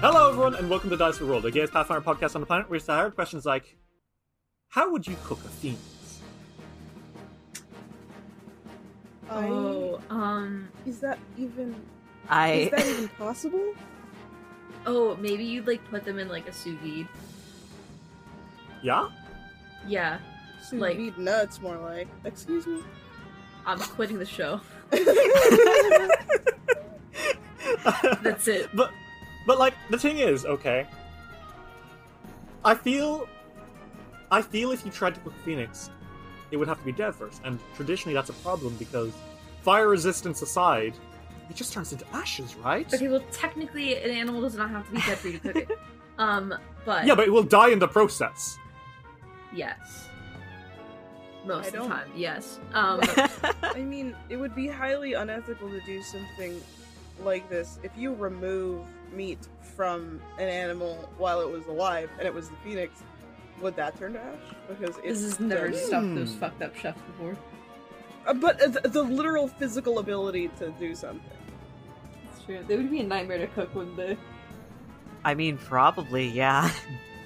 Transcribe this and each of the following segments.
Hello everyone and welcome to Dice for World, a gayest Pathfinder podcast on the planet where we hard questions like, how would you cook a fiend? Oh, Is that even possible? Oh, maybe you'd like put them in like a sous vide. Yeah? Yeah. Sous vide like, nuts more like. Excuse me? I'm quitting the show. That's it. But, like, the thing is, okay, I feel if you tried to cook Phoenix, it would have to be dead first. And traditionally, that's a problem because fire resistance aside, it just turns into ashes, right? Okay, well, technically, an animal does not have to be dead for you to cook it. But... Yeah, but it will die in the process. Yes. Most of the time, yes. I mean, it would be highly unethical to do something like this. If you remove meat from an animal while it was alive, and it was the phoenix, would that turn to ash? Because this has never stopped those fucked up chefs before. But the literal physical ability to do something. That's true. It would be a nightmare to cook one day. I mean, probably, yeah.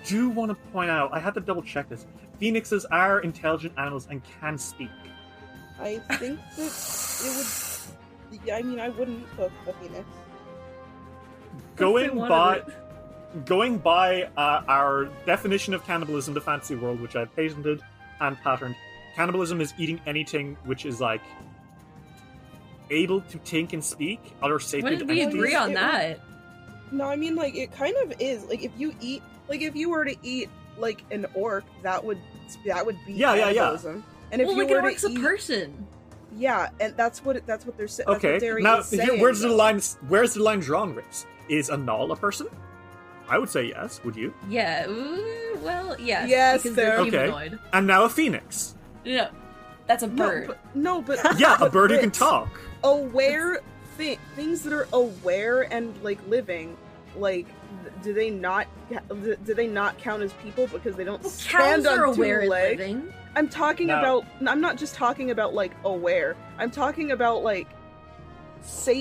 Do you want to point out, I had to double check this, phoenixes are intelligent animals and can speak. I think that it would... I mean, I wouldn't cook a phoenix. Going by our definition of cannibalism, the fantasy world, which I've patented and patterned, cannibalism is eating anything which is like able to think and speak. Other sacred. Wouldn't we agree on that? No, I mean like it kind of is. Like if you were to eat like an orc, that would be cannibalism. Yeah. And if you were to eat a person. Yeah, and that's what they're saying. Okay, now where's the line drawn, Rips? Is a Gnahl a person? I would say yes. Would you? Yeah. Ooh, well, yes. Yes, they're humanoid. Okay. And now a phoenix. No, that's a bird. No, but yeah, a bird who can talk. Aware things that are aware and like living, like do they not count as people because they don't stand on two legs? Living. I'm not just talking about, like, aware. I'm talking about, like,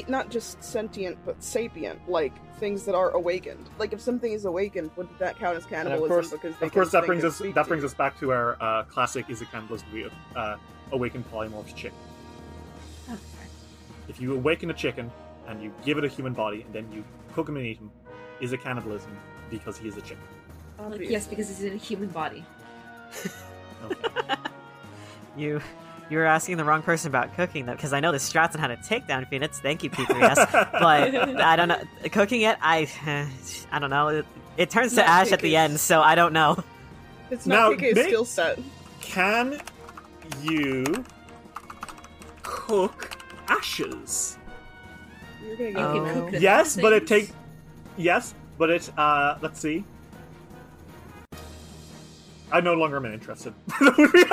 not just sentient, but sapient, like, things that are awakened. Like, if something is awakened, wouldn't that count as cannibalism? Of course, that brings us back to our classic is a cannibalism of awakened polymorph chicken. Okay. If you awaken a chicken, and you give it a human body, and then you cook him and eat him, is a cannibalism because he is a chicken. Like, yes, because he's in a human body. Okay. You were asking the wrong person about cooking though, because I know the strats on how to take down phoenix. Thank you, P3S. But I don't know cooking it. I don't know. It turns to ash at the end, so I don't know. It's not PK's skill set. Can you cook ashes? You're gonna get cooked. Yes, but it. Let's see. I no longer am interested. Okay.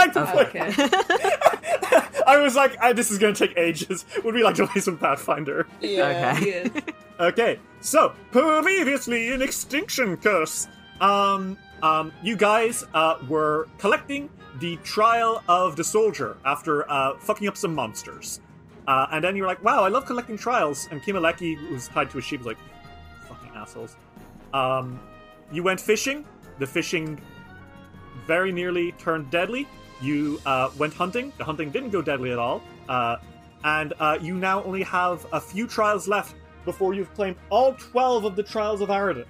I was like, this is going to take ages. Would we like to play some Pathfinder? Yeah. Okay. Yeah. Okay. So, previously in Extinction Curse, you guys were collecting the trial of the soldier after fucking up some monsters. And then you were like, wow, I love collecting trials. And Kimaleki, who was tied to a sheep, was like, fucking assholes. You went fishing. The fishing very nearly turned deadly. You went hunting. The hunting didn't go deadly at all. And you now only have a few trials left before you've claimed all 12 of the trials of Aroden.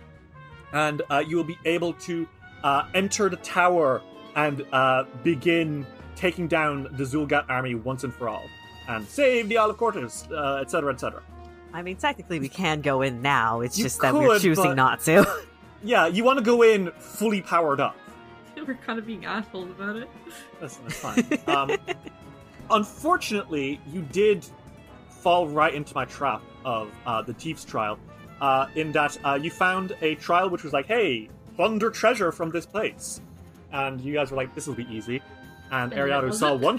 And you will be able to enter the tower and begin taking down the Zul'Gat army once and for all. And save the Olive Quarters, etc., etc. I mean, technically we can go in now. It's just that we're choosing not to. Yeah, you want to go in fully powered up. We're kind of being assholes about it. That's fine. Unfortunately, you did fall right into my trap of the Thief's Trial, in that you found a trial which was like, hey, plunder treasure from this place. And you guys were like, this will be easy. And Ariato saw one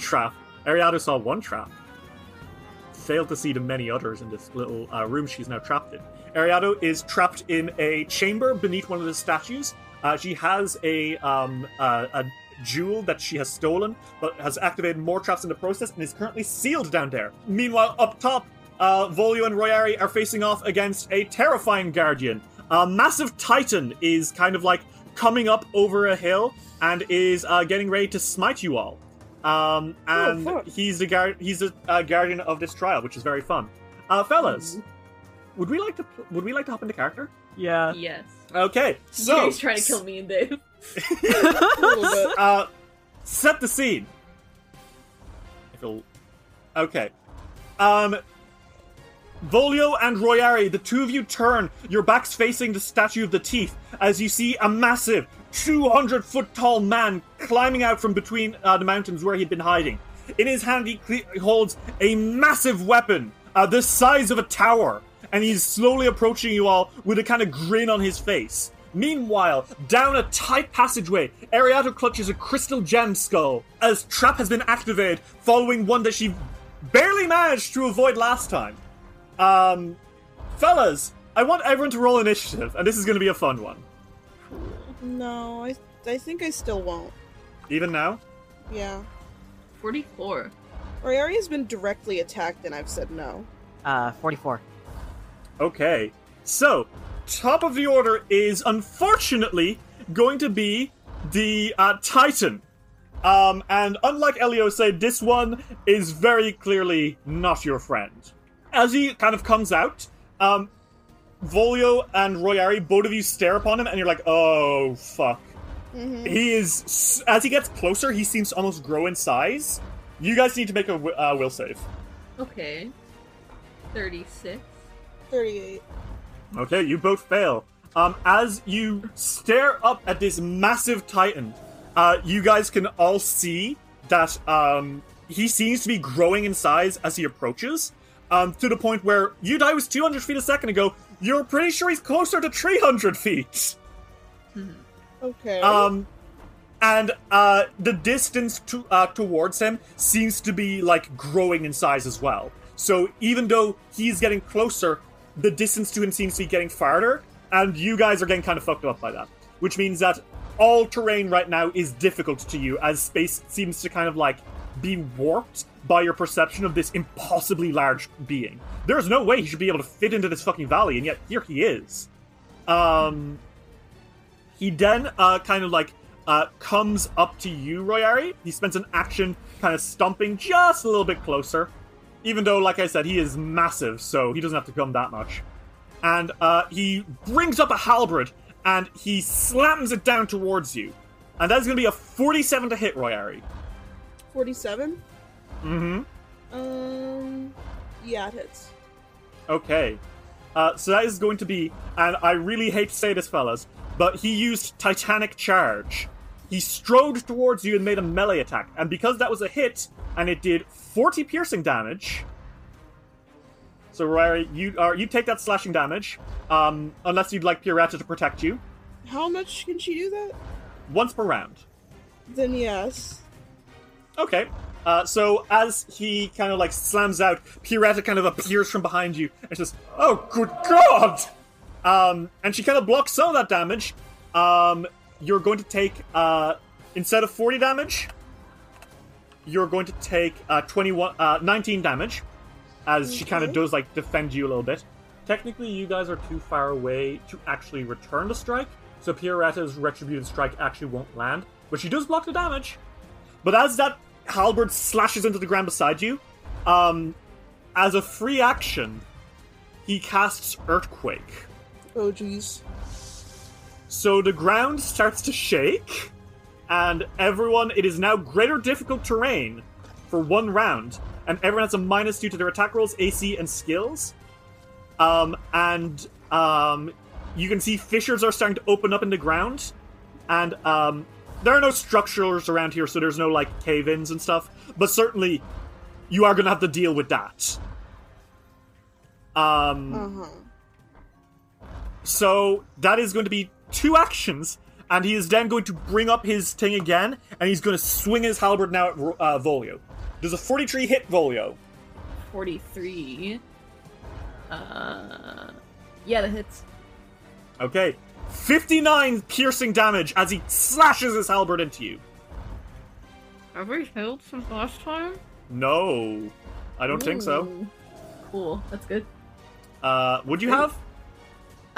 trap. Failed to see the many others in this little room she's now trapped in. Ariato is trapped in a chamber beneath one of the statues. She has a jewel that she has stolen, but has activated more traps in the process and is currently sealed down there. Meanwhile, up top, Volio and Royari are facing off against a terrifying guardian. A massive titan is kind of like coming up over a hill and is getting ready to smite you all. And he's the guardian of this trial, which is very fun. Fellas, would we like to hop into character? Yeah. Yes. Okay. So he's trying to kill me and Dave. A little bit. Set the scene. Okay. Volio and Royari, the two of you turn, your backs facing the Statue of the Teeth, as you see a massive 200-foot-tall man climbing out from between the mountains where he'd been hiding. In his hand, he holds a massive weapon, the size of a tower, and he's slowly approaching you all with a kind of grin on his face. Meanwhile, down a tight passageway, Ariato clutches a crystal gem skull, as trap has been activated, following one that she barely managed to avoid last time. Fellas, I want everyone to roll initiative, and this is going to be a fun one. No, I think I still won't. Even now? Yeah. 44. Royari has been directly attacked, and I've said no. 44. Okay. So, top of the order is, unfortunately, going to be the Titan. And unlike Eliose, this one is very clearly not your friend. As he kind of comes out, Volio and Royari, both of you stare upon him, and you're like, oh, fuck. Mm-hmm. He is... As he gets closer, he seems to almost grow in size. You guys need to make a will save. Okay. 36. 38. Okay, you both fail. As you stare up at this massive titan, you guys can all see that he seems to be growing in size as he approaches. To the point where you die was 200 feet a second ago, you're pretty sure he's closer to 300 feet. Okay. And the distance to towards him seems to be, like, growing in size as well. So even though he's getting closer, the distance to him seems to be getting farther, and you guys are getting kind of fucked up by that. Which means that all terrain right now is difficult to you, as space seems to kind of, like, be warped by your perception of this impossibly large being. There's no way he should be able to fit into this fucking valley, and yet here he is. He then comes up to you, Royari. He spends an action kind of stomping just a little bit closer, even though, like I said, he is massive, so he doesn't have to come that much. And he brings up a halberd, and he slams it down towards you. And that's going to be a 47 to hit, Royari. 47? Mm-hmm. Yeah, it hits. Okay. So that is going to be, and I really hate to say this, fellas, but he used Titanic Charge. He strode towards you and made a melee attack, and because that was a hit, and it did 40 piercing damage. So, Royari, you take that slashing damage, unless you'd like Pierretta to protect you. How much can she do that? Once per round. Then yes. Okay. So as he kind of like slams out, Pierretta kind of appears from behind you and says, oh, good God! And she kind of blocks some of that damage. You're going to take, instead of 40 damage, you're going to take 19 damage as she kind of does like defend you a little bit. Technically, you guys are too far away to actually return the strike, so Pierretta's Retributive Strike actually won't land, but she does block the damage. But as that halberd slashes into the ground beside you, as a free action, he casts Earthquake. Oh, jeez. So the ground starts to shake, and everyone, it is now greater difficult terrain for one round, and everyone has a minus due to their attack rolls, AC, and skills. You can see fissures are starting to open up in the ground, and there are no structures around here, so there's no, like, cave-ins and stuff, but certainly you are going to have to deal with that. So that is going to be two actions, and he is then going to bring up his thing again, and he's going to swing his halberd now at Volio. Does a 43 hit Volio? 43? Yeah, that hits. Okay. 59 piercing damage as he slashes his halberd into you. Have we healed since last time? No. I don't think so. Cool. That's good. Would you have?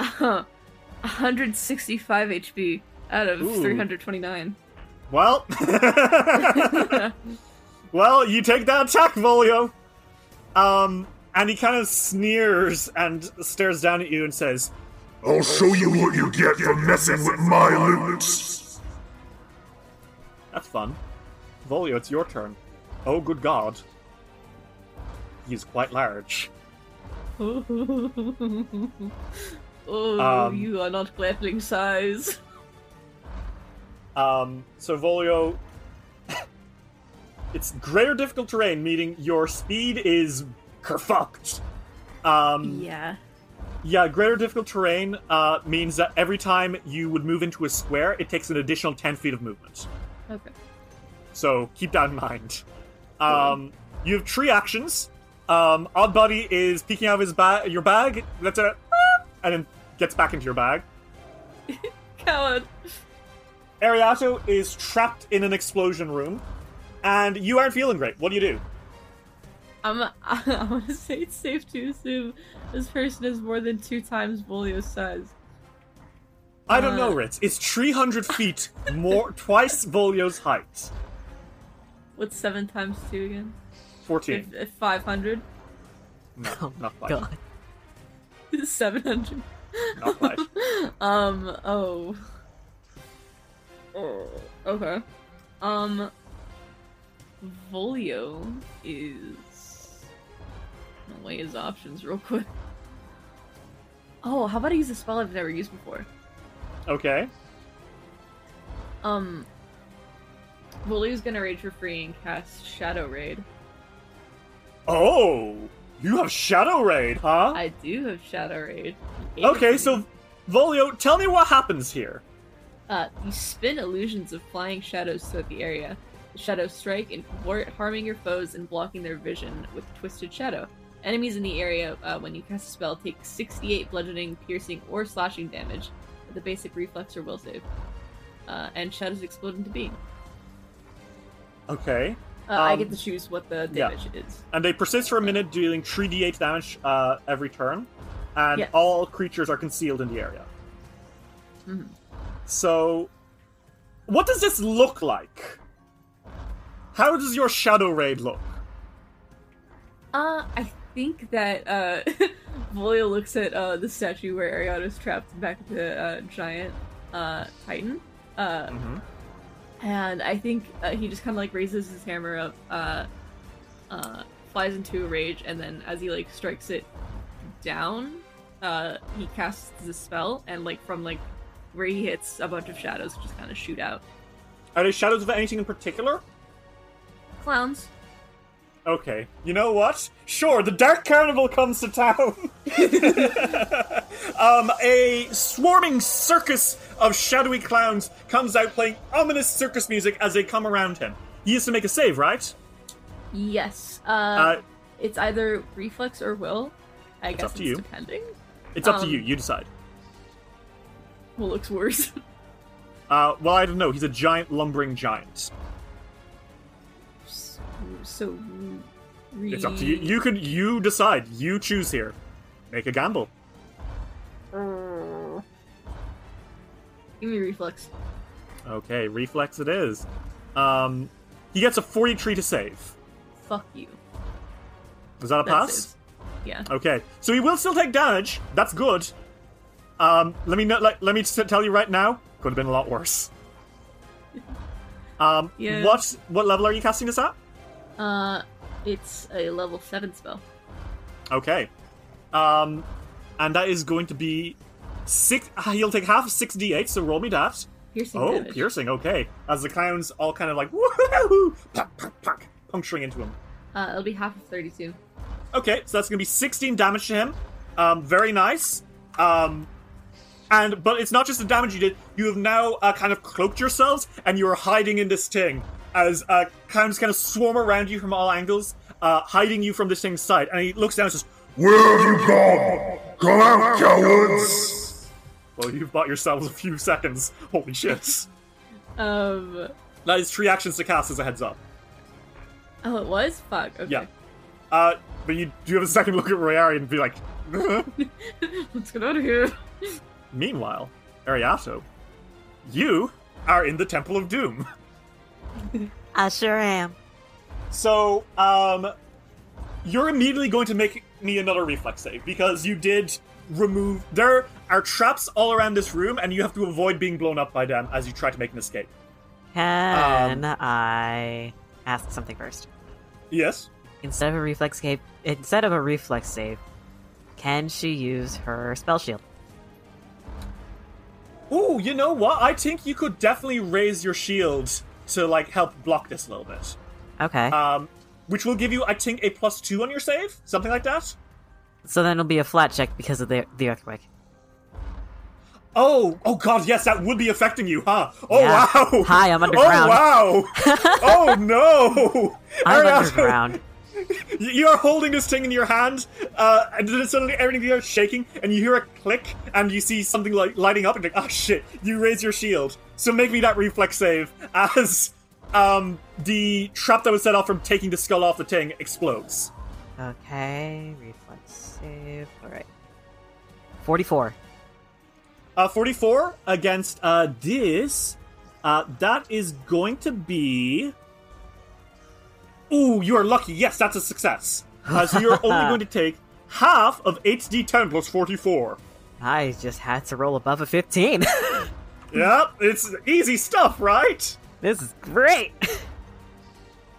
165 HP out of 329. Well. Well, you take that attack, Volio. And he kind of sneers and stares down at you and says, "I'll show you what you get for messing with my loot." That's fun. Volio, it's your turn. Oh, good God. He's quite large. You are not grappling size. So Volio... it's greater difficult terrain, meaning your speed is kerfucked. Yeah, greater difficult terrain means that every time you would move into a square, it takes an additional 10 feet of movement. Okay. So keep that in mind. You have three actions. Oddbody is peeking out of his your bag, lets it out, and then gets back into your bag. Coward. Ariato is trapped in an explosion room, and you aren't feeling great. What do you do? I want to say it's safe to assume this person is more than two times Volio's size. I don't know, Ritz. It's 300 feet, more, twice Volio's height. What's 7 times 2 again? 14. 500? No, oh not 5. God. 700? Not 5. Oh. Okay. Volio is... I'll weigh his options real quick. Oh, how about I use a spell I've never used before? Okay. Volio's gonna rage for free and cast Shadow Raid. Oh! You have Shadow Raid, huh? I do have Shadow Raid. Okay, so Volio, tell me what happens here. You spin illusions of flying shadows throughout the area. The shadows strike and harming your foes and blocking their vision with Twisted Shadow. Enemies in the area, when you cast a spell, take 68 bludgeoning, piercing, or slashing damage with a basic reflex or will save. And shadows explode into being. Okay. I get to choose what the damage is. And they persist for a minute, dealing 3d8 damage every turn. And all creatures are concealed in the area. Mm-hmm. So, what does this look like? How does your Shadow Raid look? I think that, Volio looks at, the statue where Ariato's trapped back at the, giant, titan. And I think, he just kind of, like, raises his hammer up, flies into a rage, and then as he, like, strikes it down, he casts the spell, and, like, from, like, where he hits, a bunch of shadows just kind of shoot out. Are they shadows of anything in particular? Clowns. Okay, you know what? Sure, the Dark Carnival comes to town. A swarming circus of shadowy clowns comes out playing ominous circus music as they come around him. He has to make a save, right? Yes. It's either reflex or will. I guess it's depending. It's up to you. You decide. What looks worse? Well, I don't know. He's a giant, lumbering giant. So it's up to you. You decide. You choose here. Make a gamble. Give me reflex. Okay, reflex it is. He gets a 43 to save. Fuck you. Is that a pass? Yeah. Okay. So he will still take damage. That's good. Let me tell you right now, could have been a lot worse. Yeah. What level are you casting this at? It's a level 7 spell. Okay. And that is going to be 6. He'll take half of 6d8, so roll me that. Piercing damage. Oh, piercing, okay. As the clowns all kind of like, woohoo! Pack, pack, pack, puncturing into him. It'll be half of 32. Okay, so that's going to be 16 damage to him. Very nice. But it's not just the damage you did. You have now kind of cloaked yourselves, and you are hiding in this thing. As clowns kind of swarm around you from all angles, hiding you from this thing's sight. And he looks down and says, "Where have you gone? Come out, cowards!" Well, you've bought yourselves a few seconds. Holy shit. That is 3 actions to cast as a heads up. Oh, it was? Fuck, okay. Yeah. But you do have a second look at Royari and be like, let's get out of here. Meanwhile, Ariato, you are in the Temple of Doom. I sure am. So, you're immediately going to make me another reflex save, because you did remove... There are traps all around this room, and you have to avoid being blown up by them as you try to make an escape. Can I ask something first? Yes? Instead of a reflex save, can she use her spell shield? Ooh, you know what? I think you could definitely raise your shield to, like, help block this a little bit. Okay. Which will give you, I think, a +2 on your save? Something like that? So then it'll be a flat check because of the earthquake. Oh god, yes, that would be affecting you, huh? Oh, yeah. Wow! Hi, I'm underground. Oh, wow! Oh, no! I'm underground. You are holding this thing in your hand, and then suddenly everything is shaking, and you hear a click, and you see something like lighting up, and you're like, oh shit, you raise your shield. So make me that reflex save, as the trap that was set off from taking the skull off the thing explodes. Okay, reflex save, alright. 44. 44 against this. That is going to be... Ooh, you are lucky. Yes, that's a success. So you're only going to take half of 8d10 plus 44. I just had to roll above a 15. Yep, it's easy stuff, right? This is great.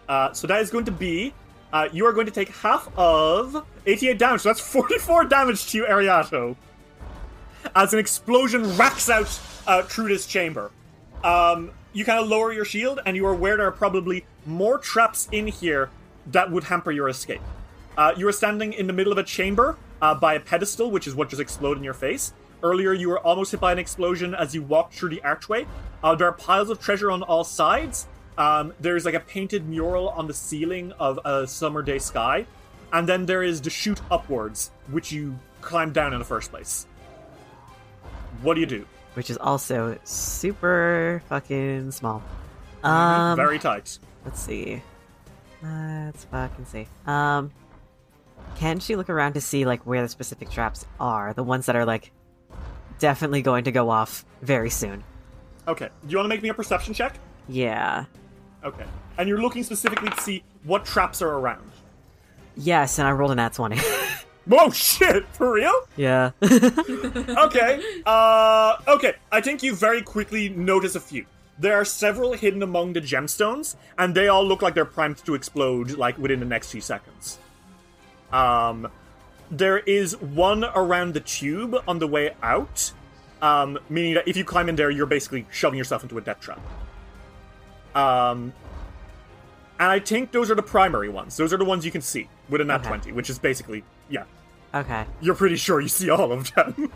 So that is going to be... you are going to take half of 88 damage. So that's 44 damage to you, Ariato. As an explosion racks out through this chamber. You kind of lower your shield, and you are aware there are probably more traps in here that would hamper your escape. You are standing in the middle of a chamber by a pedestal, which is what just exploded in your face. Earlier, you were almost hit by an explosion as you walked through the archway. There are piles of treasure on all sides. There's like a painted mural on the ceiling of a summer day sky. And then there is the chute upwards, which you climbed down in the first place. What do you do? Which is also super fucking small. Very tight. Let's see. Let's fucking see. Can she look around to see, like, where the specific traps are? The ones that are, like, definitely going to go off very soon. Okay. Do you want to make me a perception check? Yeah. Okay. And you're looking specifically to see what traps are around. Yes, and I rolled a nat 20. Whoa, shit! For real? Yeah. Okay. Okay, I think you very quickly notice a few. There are several hidden among the gemstones, and they all look like they're primed to explode, like, within the next few seconds. There is one around the tube on the way out, meaning that if you climb in there, you're basically shoving yourself into a death trap. And I think those are the primary ones. Those are the ones you can see with a nat 20, which is basically... Yeah. Okay. You're pretty sure you see all of them.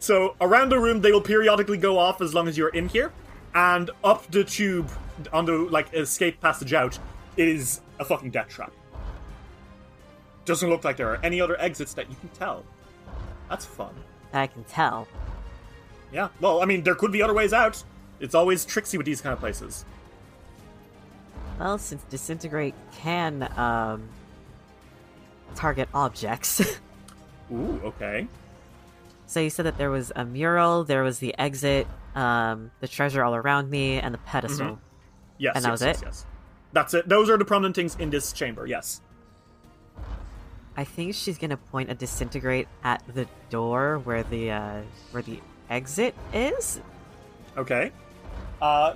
So, around the room, they will periodically go off as long as you're in here. And up the tube, on the, like, escape passage out, is a fucking death trap. Doesn't look like there are any other exits that you can tell. That's fun. I can tell. Yeah. Well, I mean, there could be other ways out. It's always tricksy with these kind of places. Well, since Disintegrate can, target objects. Ooh, okay. So you said that there was a mural, there was the exit, the treasure all around me, and the pedestal. Mm-hmm. Yes. And that was it? Yes. That's it. Those are the prominent things in this chamber, yes. I think she's going to point a disintegrate at the door where the exit is. Okay.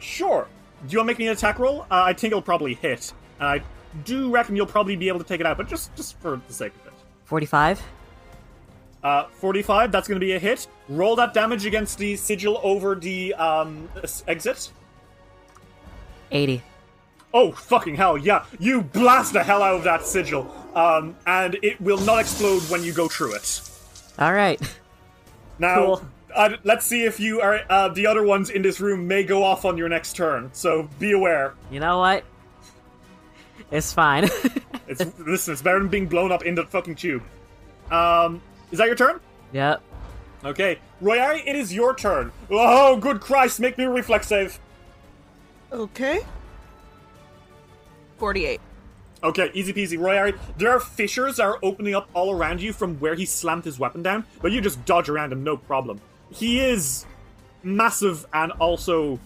Sure. Do you want to make me an attack roll? I think it'll probably hit. I do reckon you'll probably be able to take it out, but just for the sake of it. 45? 45, that's going to be a hit. Roll that damage against the sigil over the exit. 80. Oh, fucking hell, yeah. You blast the hell out of that sigil, and it will not explode when you go through it. All right. Now, cool. Let's see if you are... the other ones in this room may go off on your next turn, so be aware. You know what? It's fine. Listen, it's better than being blown up in the fucking tube. Is that your turn? Yep. Okay. Royari, it is your turn. Oh, good Christ, make me a reflex save. Okay. 48. Okay, easy peasy. Royari, there are fissures that are opening up all around you from where he slammed his weapon down, but you just dodge around him, no problem. He is massive and also...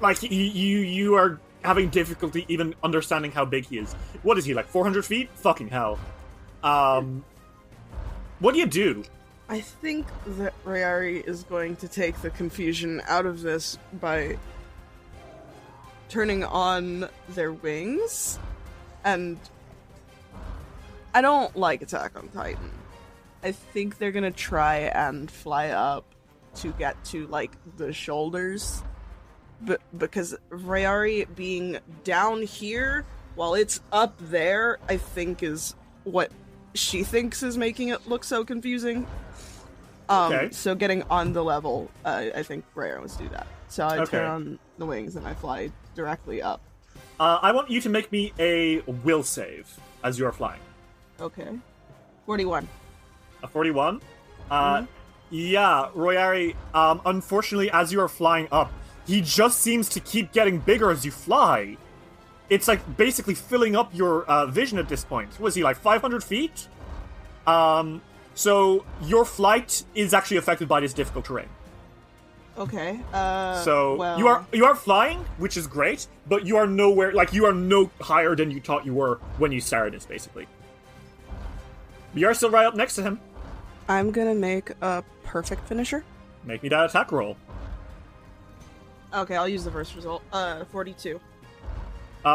Like, you are having difficulty even understanding how big he is. What is he, like 400 feet? Fucking hell. What do you do? I think that Royari is going to take the confusion out of this by... turning on their wings, and I don't like Attack on Titan. I think they're gonna try and fly up to get to, like, the shoulders, but because Royari being down here while it's up there, I think is what she thinks is making it look so confusing. Okay. So getting on the level, I think Royari wants to do that. So I turn on the wings and I fly directly up. I want you to make me a will save as you're flying. Okay. 41. A 41? Yeah, Royari, unfortunately, as you are flying up, he just seems to keep getting bigger as you fly. It's, like, basically filling up your vision at this point. Was he, like, 500 feet? So your flight is actually affected by this difficult terrain. Okay. So well... you are flying, which is great, but you are nowhere. Like, you are no higher than you thought you were when you started this, basically. But you are still right up next to him. I'm gonna make a perfect finisher. Make me that attack roll. Okay, I'll use the first result. 42.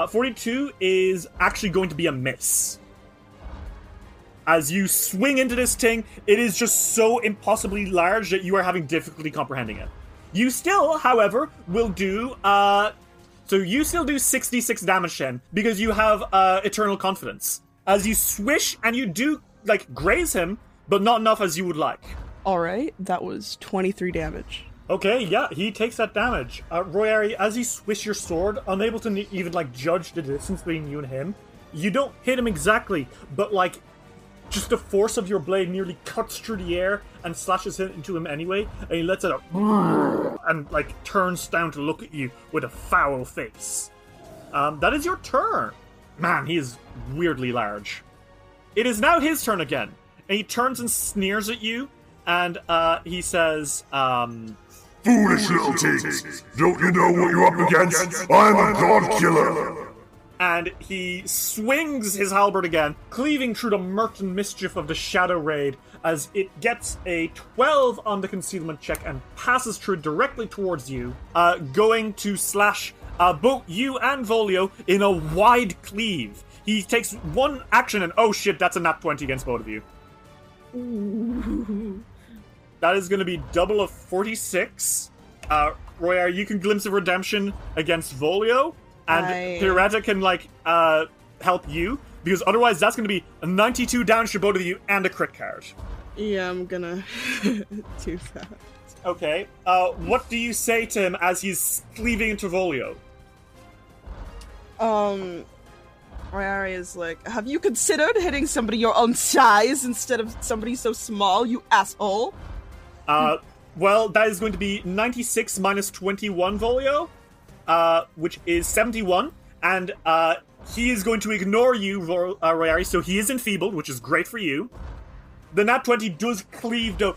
42 is actually going to be a miss. As you swing into this thing, it is just so impossibly large that you are having difficulty comprehending it. You still, however, will do... so you still do 66 damage, Shen, because you have Eternal Confidence. As you swish, and you do, like, graze him, but not enough as you would like. Alright, that was 23 damage. Okay, yeah, he takes that damage. Royari, as you swish your sword, unable to even, like, judge the distance between you and him, you don't hit him exactly, but, like... Just the force of your blade nearly cuts through the air and slashes into him anyway, and he lets it out and, like, turns down to look at you with a foul face. That is your turn. Man, he is weirdly large. It is now his turn again, and he turns and sneers at you, and he says, "Foolish little things! Don't you know what you're up against? I'm a god killer!" And he swings his halberd again, cleaving through the murk and mischief of the Shadow Raid as it gets a 12 on the concealment check and passes through directly towards you, going to slash both you and Volio in a wide cleave. He takes one action and, oh shit, that's a nat 20 against both of you. Ooh. That is going to be double of 46. Royari, you can Glimpse of Redemption against Volio. And Pierretta can, like, help you, because otherwise that's going to be a 92 down to both of you and a crit card. Yeah, I'm gonna do that. Okay. What do you say to him as he's cleaving into Volio? Royari is like, "Have you considered hitting somebody your own size instead of somebody so small, you asshole?" Well, that is going to be 96 minus 21, Volio. Which is 71, and he is going to ignore you, Royari, so he is enfeebled, which is great for you. The nat 20 does cleave the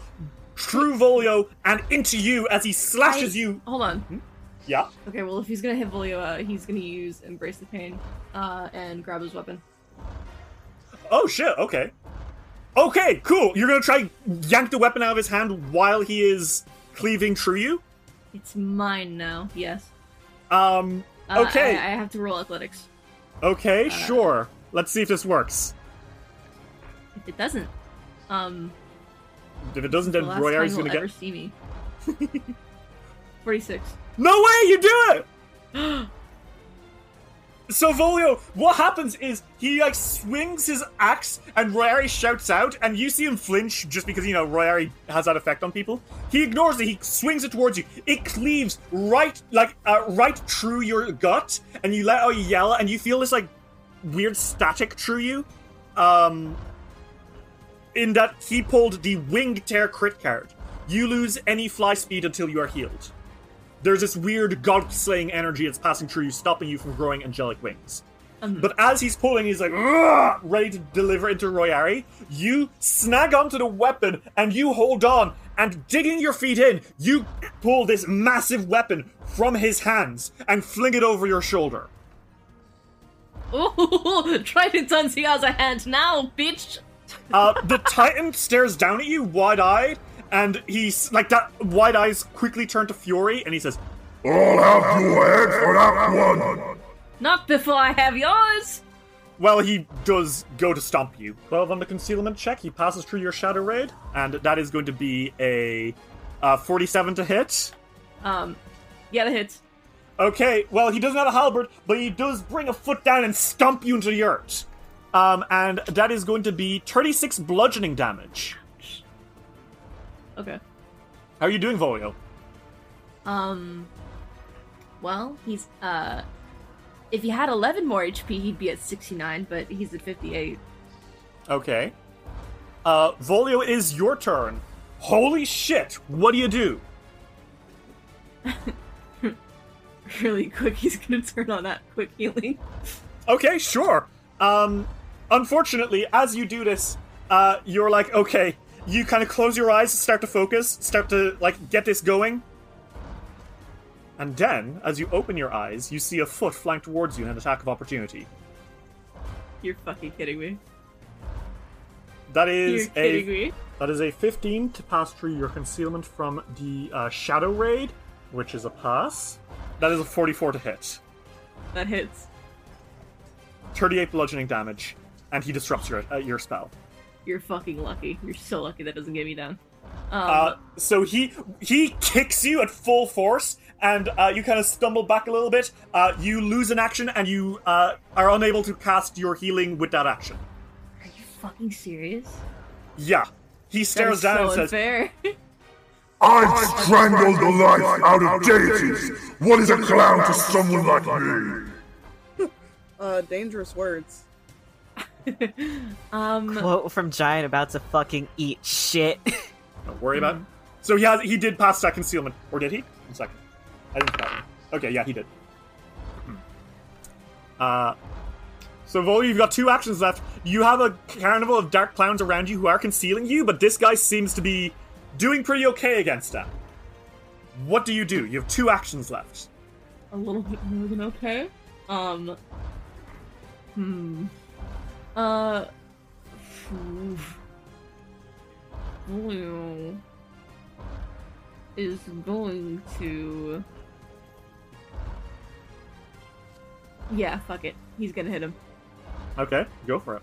true Volio and into you as he slashes you. Hold on. Yeah. Okay, well, if he's gonna hit Volio, he's gonna use Embrace the Pain, and grab his weapon. Oh shit, okay. Okay, cool! You're gonna try yank the weapon out of his hand while he is cleaving Truyu? It's mine now, yes. Okay. I have to roll athletics. Okay, sure. Let's see if this works. If it doesn't, if it doesn't, then Royari's gonna get... see me. 46. No way! You do it! So Volio, what happens is he like swings his axe and Royari shouts out and you see him flinch just because, you know, Royari has that effect on people. He ignores it, he swings it towards you. It cleaves right through your gut and you let out a yell and you feel this like weird static through you. In that he pulled the Winged Tear crit card. You lose any fly speed until you are healed. There's this weird god-slaying energy that's passing through you, stopping you from growing angelic wings. But as he's pulling, he's like, ready to deliver into Royari. You snag onto the weapon, and you hold on, and digging your feet in, you pull this massive weapon from his hands and fling it over your shoulder. Oh, Trident's on Sia's hand now, bitch! The Titan stares down at you, wide-eyed, and he's like that. Wide eyes quickly turn to fury, and he says, "I'll have your head for that one." Not before I have yours. Well, he does go to stomp you. 12 on the concealment check. He passes through your shadow raid, and that is going to be a 47 to hit. Yeah, that hits. Okay. Well, he doesn't have a halberd, but he does bring a foot down and stomp you into the earth. And that is going to be 36 bludgeoning damage. Okay. How are you doing, Volio? Well, he's, if he had 11 more HP, he'd be at 69, but he's at 58. Okay. Volio, it is your turn. Holy shit! What do you do? Really quick, he's gonna turn on that quick healing. Okay, sure. Unfortunately, as you do this, you're like, okay... You kind of close your eyes, start to focus, start to, like, get this going. And then, as you open your eyes, you see a foot flying towards you in an attack of opportunity. You're fucking kidding me. That is You're kidding me. That is a 15 to pass through your concealment from the Shadow Raid, which is a pass. That is a 44 to hit. That hits. 38 bludgeoning damage, and he disrupts your spell. You're fucking lucky. You're so lucky that doesn't get me down. So he kicks you at full force, and you kind of stumble back a little bit. You lose an action, and you are unable to cast your healing with that action. Are you fucking serious? Yeah. He stares down and says, "I've strangled the life out of deities. What is a clown to someone like me?" Dangerous words. Quote from Giant about to fucking eat shit. Don't worry about it. So he did pass that concealment. Or did he? One second. I didn't forget. Okay, yeah, he did. So Volio, you've got two actions left. You have a carnival of dark clowns around you who are concealing you, but this guy seems to be doing pretty okay against that. What do you do? You have two actions left. A little bit more than okay. Volio is going to... Yeah, fuck it. He's gonna hit him. Okay, go for it.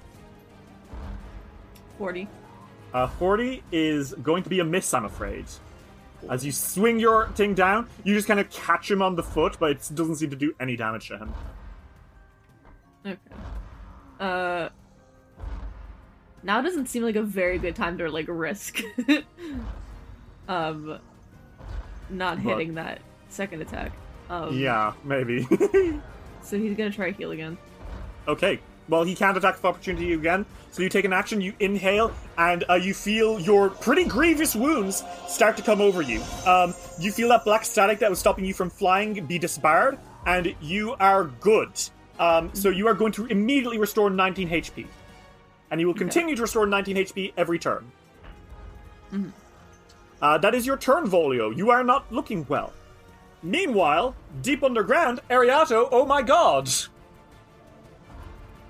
40. 40 is going to be a miss, I'm afraid. As you swing your thing down, you just kind of catch him on the foot, but it doesn't seem to do any damage to him. Okay. Now doesn't seem like a very good time to, like, risk hitting that second attack. Yeah, maybe. So he's gonna try heal again. Okay. Well, he can't attack with opportunity again, so you take an action, you inhale, and you feel your pretty grievous wounds start to come over you. You feel that black static that was stopping you from flying be disbarred, and you are good. So you are going to immediately restore 19 HP. And you will continue to restore 19 HP every turn. That is your turn, Volio. You are not looking well. Meanwhile, deep underground, Ariato, oh my god!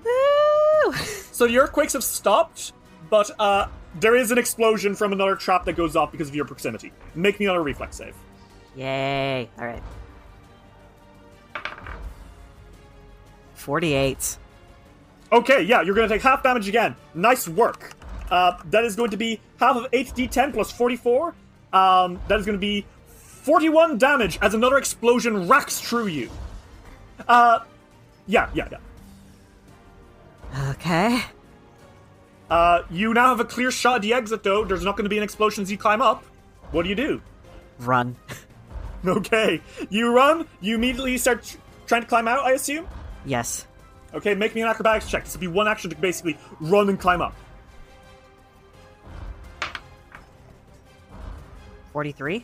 Woo! So your quakes have stopped, but there is an explosion from another trap that goes off because of your proximity. Make me another reflex save. Yay. Alright. 48. Okay, yeah, you're going to take half damage again. Nice work. That is going to be half of 8d10 plus 44. That is going to be 41 damage as another explosion racks through you. Yeah. Okay. You now have a clear shot at the exit, though. There's not going to be an explosion as you climb up. What do you do? Run. Okay. You run. You immediately start trying to climb out, I assume? Yes. Okay, make me an acrobatics check. This would be one action to basically run and climb up. 43.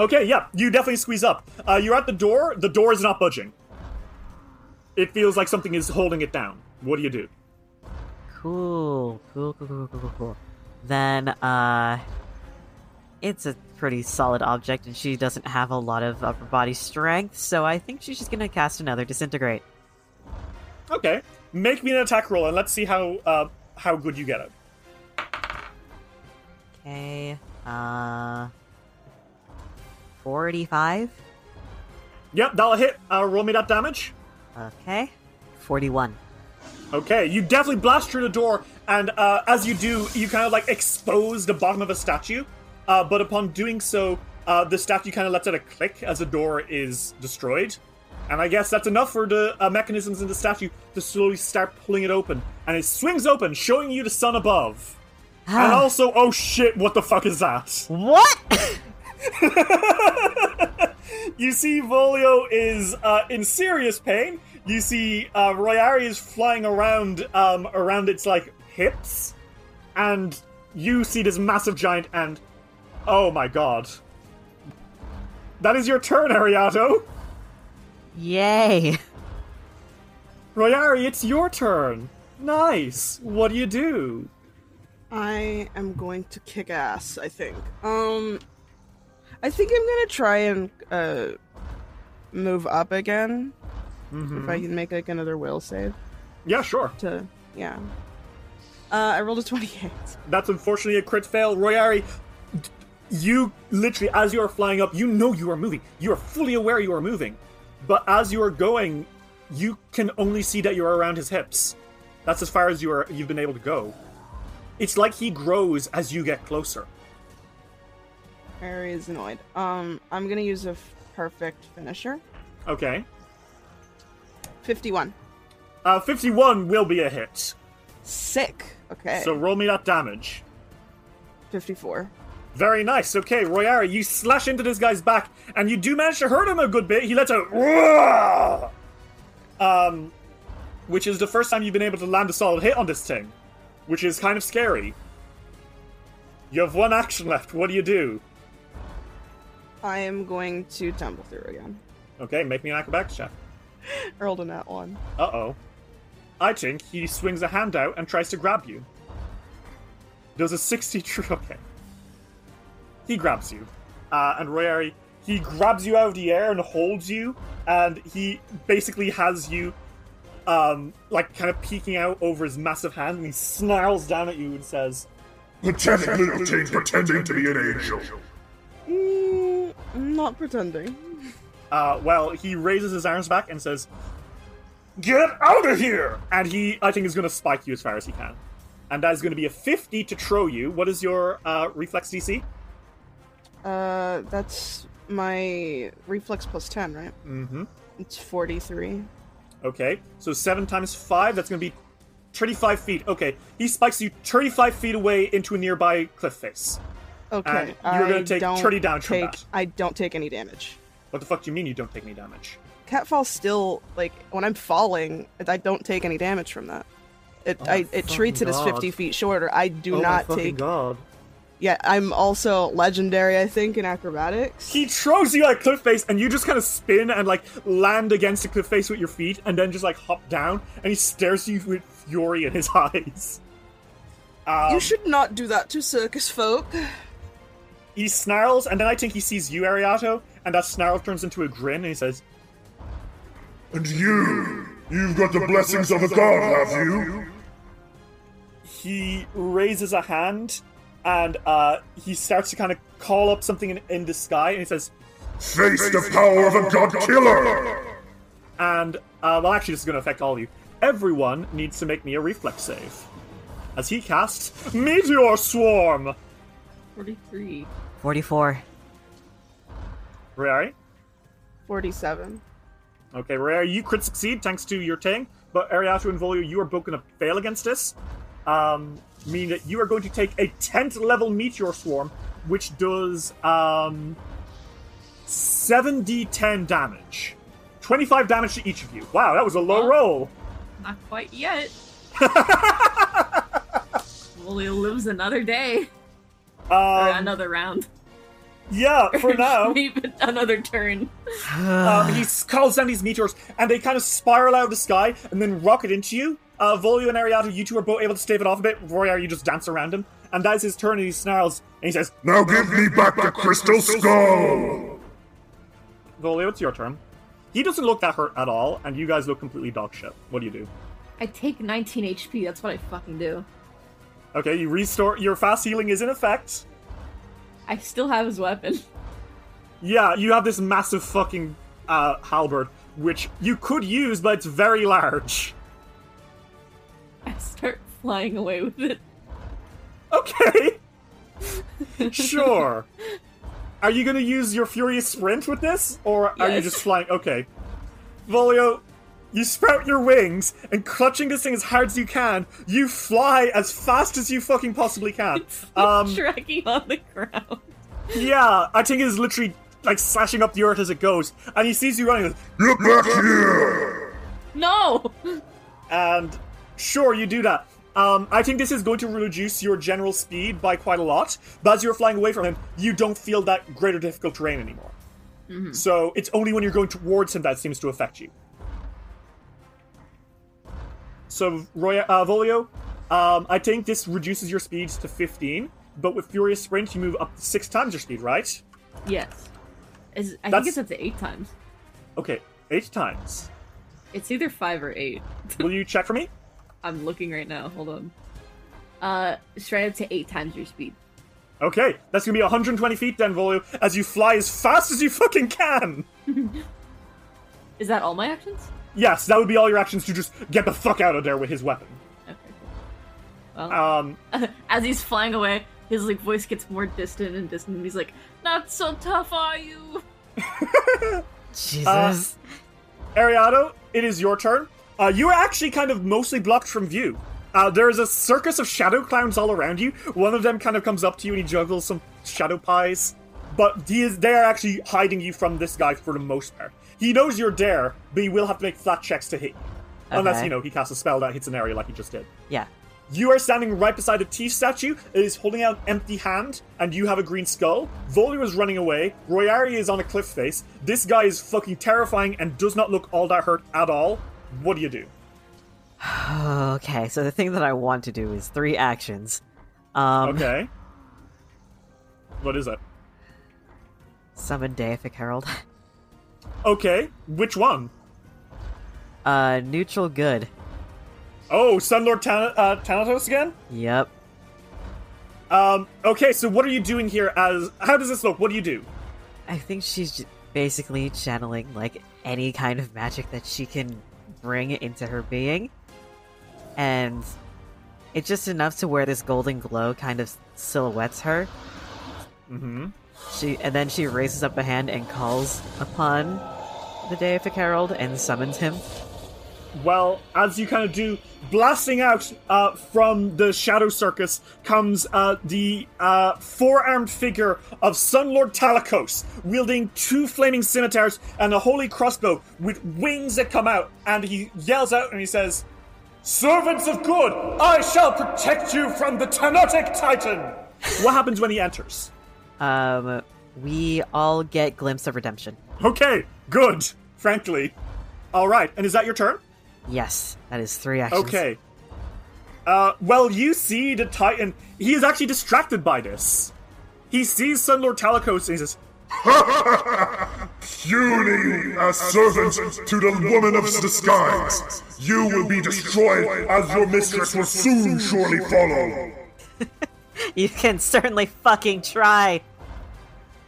Okay, yeah, you definitely squeeze up. You're at the door. The door is not budging. It feels like something is holding it down. What do you do? Cool. Then, it's a pretty solid object, and she doesn't have a lot of upper body strength, so I think she's just going to cast another Disintegrate. Okay, make me an attack roll, and let's see how good you get it. Okay, 45? Yep, that'll hit. Roll me that damage. Okay. 41. Okay, you definitely blast through the door, and as you do, you kind of, like, expose the bottom of a statue. But upon doing so, the statue kind of lets out a click as the door is destroyed. And I guess that's enough for the mechanisms in the statue to slowly start pulling it open. And it swings open, showing you the sun above. And also, oh shit, what the fuck is that? What?! You see Volio is in serious pain. You see Royari is flying around around its, like, hips. And you see this massive giant and... oh my god. That is your turn, Ariato. Yay. Royari, it's your turn. Nice. What do you do? I am going to kick ass, I think. I think I'm gonna try and move up again. Mm-hmm. If I can make like another will save. Yeah, sure. I rolled a 28. That's unfortunately a crit fail. Royari, you literally, as you are flying up, you know you are moving. You are fully aware you are moving. But as you are going, you can only see that you are around his hips. That's as far as you've been able to go. It's like he grows as you get closer. Harry is annoyed. I'm gonna use a perfect finisher. Okay. 51. 51 will be a hit. Sick. Okay. So roll me that damage. 54. Very nice. Okay, Royari, you slash into this guy's back, and you do manage to hurt him a good bit. He lets out... which is the first time you've been able to land a solid hit on this thing, which is kind of scary. You have one action left. What do you do? I am going to tumble through again. Okay, make me an acrobatics check. I rolled a nat one. Uh-oh. I think he swings a hand out and tries to grab you. Does a 63... okay. He grabs you. And Royari, he grabs you out of the air and holds you, and he basically has you, like, kind of peeking out over his massive hand, and he snarls down at you and says, "Pathetic little teen pretending to be an angel." Not pretending. Well, he raises his arms back and says, "Get out of here!" And he, I think, is going to spike you as far as he can. And that is going to be a 50 to throw you. What is your reflex DC? That's my reflex plus 10, right? Mm-hmm. It's 43. Okay, so 7 times 5, that's going to be 35 feet. Okay, he spikes you 35 feet away into a nearby cliff face. Okay, and you're going to take 30 damage from that. I don't take any damage. What the fuck do you mean you don't take any damage? Catfall still, like, when I'm falling, I don't take any damage from that. It treats it as 50 feet shorter. I do not take... God. Yeah, I'm also legendary, I think, in acrobatics. He throws you at cliff face, and you just kind of spin and, like, land against the cliff face with your feet, and then just, like, hop down, and he stares you with fury in his eyes. You should not do that to circus folk. He snarls, and then I think he sees you, Ariato, And that snarl turns into a grin, and he says, "And you've got the blessings of a god, have you?" He raises a hand, and he starts to kind of call up something in the sky, and he says, "Face the power of a god killer!" And, well, actually, this is going to affect all of you. Everyone needs to make me a reflex save, as he casts Meteor Swarm! 43. 44. Royari? 47. Okay, Royari, you crit succeed thanks to your ting, but Ariato and Volio, you are both going to fail against this. Meaning that you are going to take a 10th level Meteor Swarm, which does 7d10 damage. 25 damage to each of you. Wow, that was a low roll. Not quite yet. Volio lives another day. Another round. Yeah, for now. Maybe another turn. He calls down these meteors, and they kind of spiral out of the sky and then rocket into you. Volio and Ariato, you two are both able to stave it off a bit. Royari, you just dance around him. And that is his turn, and he snarls, and he says, "Now give me back the crystal skull!" Volio, it's your turn. He doesn't look that hurt at all, and you guys look completely dog shit. What do you do? I take 19 HP, that's what I fucking do. Okay, you restore... Your fast healing is in effect. I still have his weapon. Yeah, you have this massive fucking halberd, which you could use, but it's very large. I start flying away with it. Okay. Sure. Are you going to use your furious sprint with this? Or are you just flying? Okay. Volio, you sprout your wings, and clutching this thing as hard as you can, you fly as fast as you fucking possibly can. It's dragging on the ground. Yeah, I think it is literally, like, slashing up the earth as it goes. And he sees you running and goes, "Get back here!" No! And... Sure, you do that. I think this is going to reduce your general speed by quite a lot. But as you're flying away from him, you don't feel that greater difficult terrain anymore. Mm-hmm. So it's only when you're going towards him that seems to affect you. So, Volio, I think this reduces your speed to 15. But with Furious Sprint, you move up 6 times your speed, right? Yes. I think it's up to 8 times. Okay, 8 times. It's either 5 or 8. Will you check for me? I'm looking right now. Hold on. Straight up to 8 times your speed. Okay, that's gonna be 120 feet then, Volio, as you fly as fast as you fucking can! Is that all my actions? Yes, that would be all your actions to just get the fuck out of there with his weapon. Okay, cool. Well, as he's flying away, his like voice gets more distant and distant, and he's like, "Not so tough, are you?" Jesus. Ariato, it is your turn. You are actually kind of mostly blocked from view. There is a circus of shadow clowns all around you. One of them kind of comes up to you and he juggles some shadow pies. But they are actually hiding you from this guy for the most part. He knows you're there, but he will have to make flat checks to hit you. Okay. Unless, he casts a spell that hits an area like he just did. Yeah. You are standing right beside a thief statue. It is holding out an empty hand, and you have a green skull. Volio is running away. Royari is on a cliff face. This guy is fucking terrifying and does not look all that hurt at all. What do you do? Okay, so the thing that I want to do is 3 actions. Okay. What is it? Summon Deific Herald. Okay, which one? Neutral good. Oh, Sunlord Talikos again? Yep. Okay, so what are you doing here as... How does this look? What do you do? I think she's basically channeling, like, any kind of magic that she can... bring it into her being, and it's just enough to where this golden glow kind of silhouettes her. Mm-hmm. Then she raises up a hand and calls upon the Deific Herald and summons him. Well, as you kind of do, blasting out from the shadow circus comes the four-armed figure of Sunlord Talikos, wielding 2 flaming scimitars and a holy crossbow with wings that come out. And he yells out and he says, "Servants of good, I shall protect you from the Tanotic Titan." What happens when he enters? We all get Glimpse of Redemption. Okay, good, frankly. All right, and is that your turn? Yes, that is 3 actions. Okay. Well, you see the Titan. He is actually distracted by this. He sees Sunlord Talikos and he says, Puny as servant to the woman of disguise, you will be destroyed as your mistress will soon surely follow. You can certainly fucking try.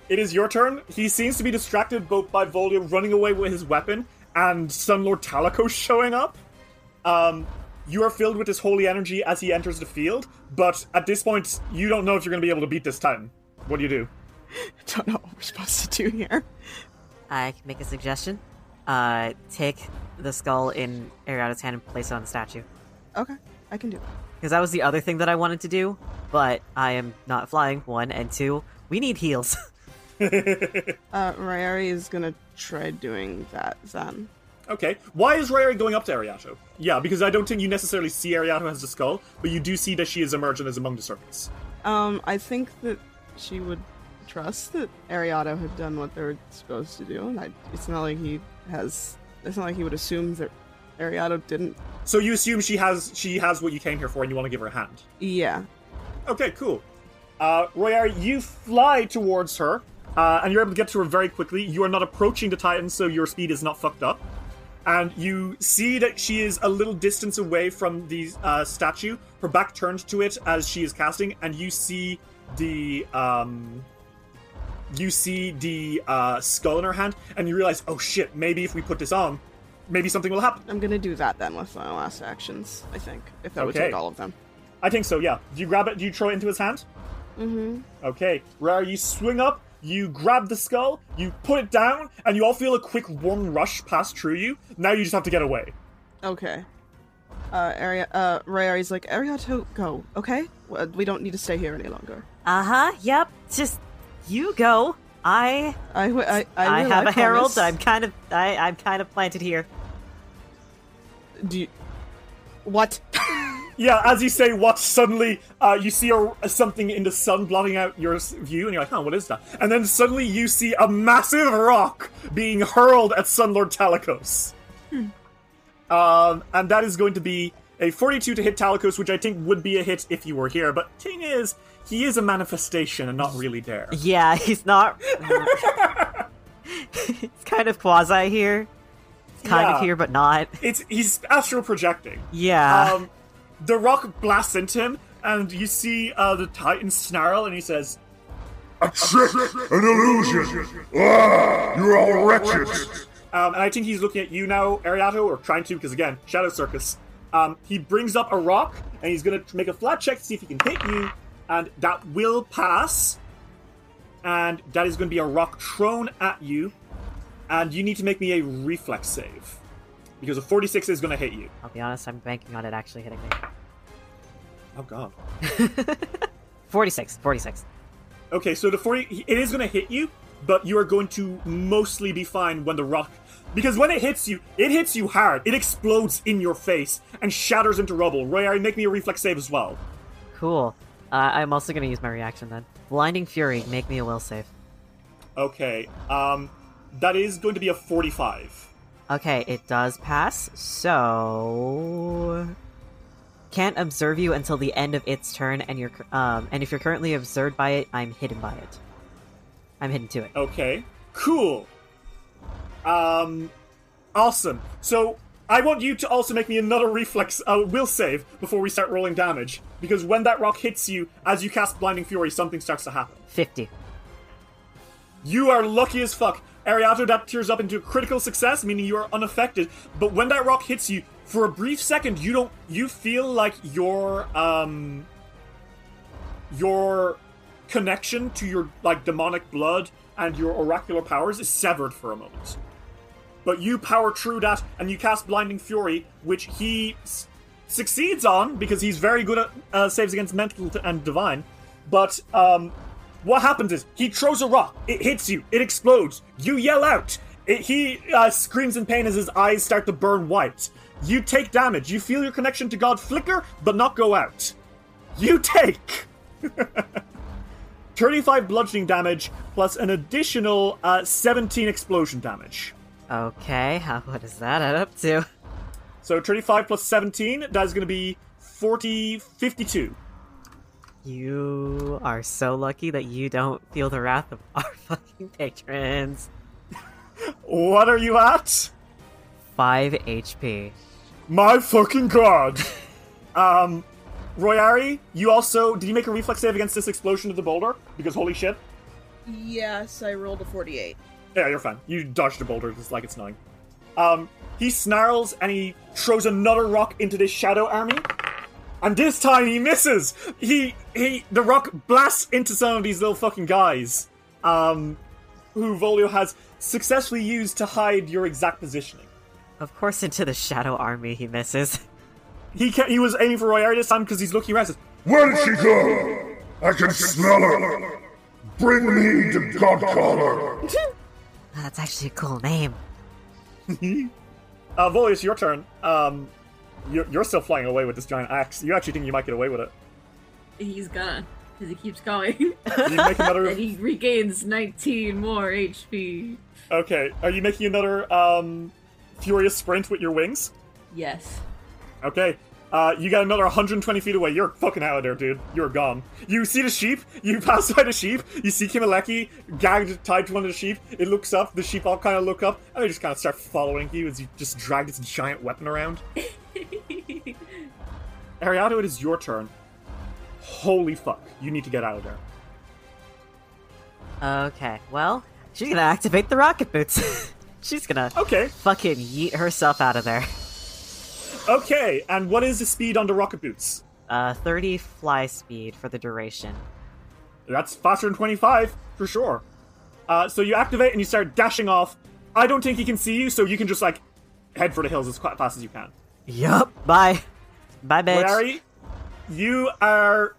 It is your turn. He seems to be distracted both by Volio running away with his weapon and Sunlord Talikos showing up. You are filled with his holy energy as he enters the field, but at this point, you don't know if you're going to be able to beat this Titan. What do you do? I don't know what we're supposed to do here. I can make a suggestion. Take the skull in Ariato's hand and place it on the statue. Okay, I can do it. Because that was the other thing that I wanted to do, but I am not flying, 1, and 2, we need heals. Royari is going to try doing that then. Okay. Why is Royari going up to Ariato? Yeah, because I don't think you necessarily see Ariato has the skull, but you do see that she is emergent as among the serpents. I think that she would trust that Ariato had done what they were supposed to do, and it's not like he has. It's not like he would assume that Ariato didn't. So you assume she has what you came here for, and you want to give her a hand. Yeah. Okay. Cool. Royari, you fly towards her, and you're able to get to her very quickly. You are not approaching the Titan, so your speed is not fucked up. And you see that she is a little distance away from the statue, her back turned to it as she is casting, and you see the skull in her hand, and you realize, oh shit, maybe if we put this on, maybe something will happen. I'm gonna do that then with my last actions, I think, if that would take all of them. I think so, yeah. Do you grab it? Do you throw it into his hand? Mm-hmm. Okay. Rara, you swing up, you grab the skull, you put it down, and you all feel a quick warm rush pass through you. Now you just have to get away. Okay. Rayari's like, Ariato, go, okay? We don't need to stay here any longer. Uh-huh, yep, just, you go. I have a herald, I'm kind of planted here. Do you... What? Yeah, as you say what, suddenly you see something in the sun blotting out your view, and you're like, oh, what is that? And then suddenly you see a massive rock being hurled at Sunlord Talikos. And that is going to be a 42 to hit Talikos, which I think would be a hit if you were here. But thing is, he is a manifestation and not really there. Yeah, he's not... It's kind of quasi here. It's kind of here, but not. He's astral projecting. Yeah. The rock blasts into him, and you see the Titan snarl, and he says, "A trick! An illusion! Ah, you're all wretched!" And I think he's looking at you now, Ariato, or trying to, because again, Shadow Circus. He brings up a rock, and he's going to make a flat check to see if he can hit you, and that will pass. And that is going to be a rock thrown at you, and you need to make me a reflex save. Because a 46 is going to hit you. I'll be honest, I'm banking on it actually hitting me. Oh, God. 46. Okay, so the 40... It is going to hit you, but you are going to mostly be fine when the rock... Because when it hits you hard. It explodes in your face and shatters into rubble. Royari, make me a reflex save as well. Cool. I'm also going to use my reaction then. Blinding Fury, make me a will save. Okay. That is going to be a 45. Okay, it does pass, so... Can't observe you until the end of its turn, and you're, and if you're currently observed by it, I'm hidden by it. I'm hidden to it. Okay, cool. Awesome. So, I want you to also make me another reflex will save before we start rolling damage, because when that rock hits you, as you cast Blinding Fury, something starts to happen. 50. You are lucky as fuck. Ariato, that tears up into a critical success, meaning you are unaffected. But when that rock hits you, for a brief second, you feel like your connection to your demonic blood and your oracular powers is severed for a moment. But you power through that, and you cast Blinding Fury, which he succeeds on because he's very good at saves against mental and divine. But what happens is, he throws a rock, it hits you, it explodes, you yell out, he screams in pain as his eyes start to burn white. You take damage, you feel your connection to God flicker, but not go out. You take 35 bludgeoning damage, plus an additional 17 explosion damage. Okay, what does that add up to? So 35 plus 17, that is going to be 52. You are so lucky that you don't feel the wrath of our fucking patrons. What are you at? 5 HP. My fucking god! Royari, you also... Did you make a reflex save against this explosion of the boulder? Because holy shit. Yes, I rolled a 48. Yeah, you're fine. You dodged a boulder just like it's snowing. He snarls and he throws another rock into this shadow army. And this time he misses! The rock blasts into some of these little fucking guys. Who Volio has successfully used to hide your exact positioning. Of course, into the shadow army he misses. He was aiming for Royari this time because he's looking around and says, "Where'd she go? I can smell her! Bring me the Godcaller!" That's actually a cool name. Volio, it's your turn. You're still flying away with this giant axe. You actually think you might get away with it. He's gonna, because he keeps going. And he regains 19 more HP. Okay, are you making another furious sprint with your wings? Yes. Okay, you got another 120 feet away. You're fucking out of there, dude. You're gone. You see the sheep. You pass by the sheep. You see Kimaleki gagged, tied to one of the sheep. It looks up. The sheep all kind of look up, and they just kind of start following you as you just drag this giant weapon around. Ariato, it is your turn. Holy fuck. You need to get out of there. Okay, well, she's gonna activate the rocket boots. She's gonna fucking yeet herself out of there. Okay, and what is the speed on the rocket boots? 30 fly speed for the duration. That's faster than 25, for sure. So you activate and you start dashing off. I don't think he can see you, so you can just, like, head for the hills as fast as you can. Yup, bye. Bye, bitch. Larry, you are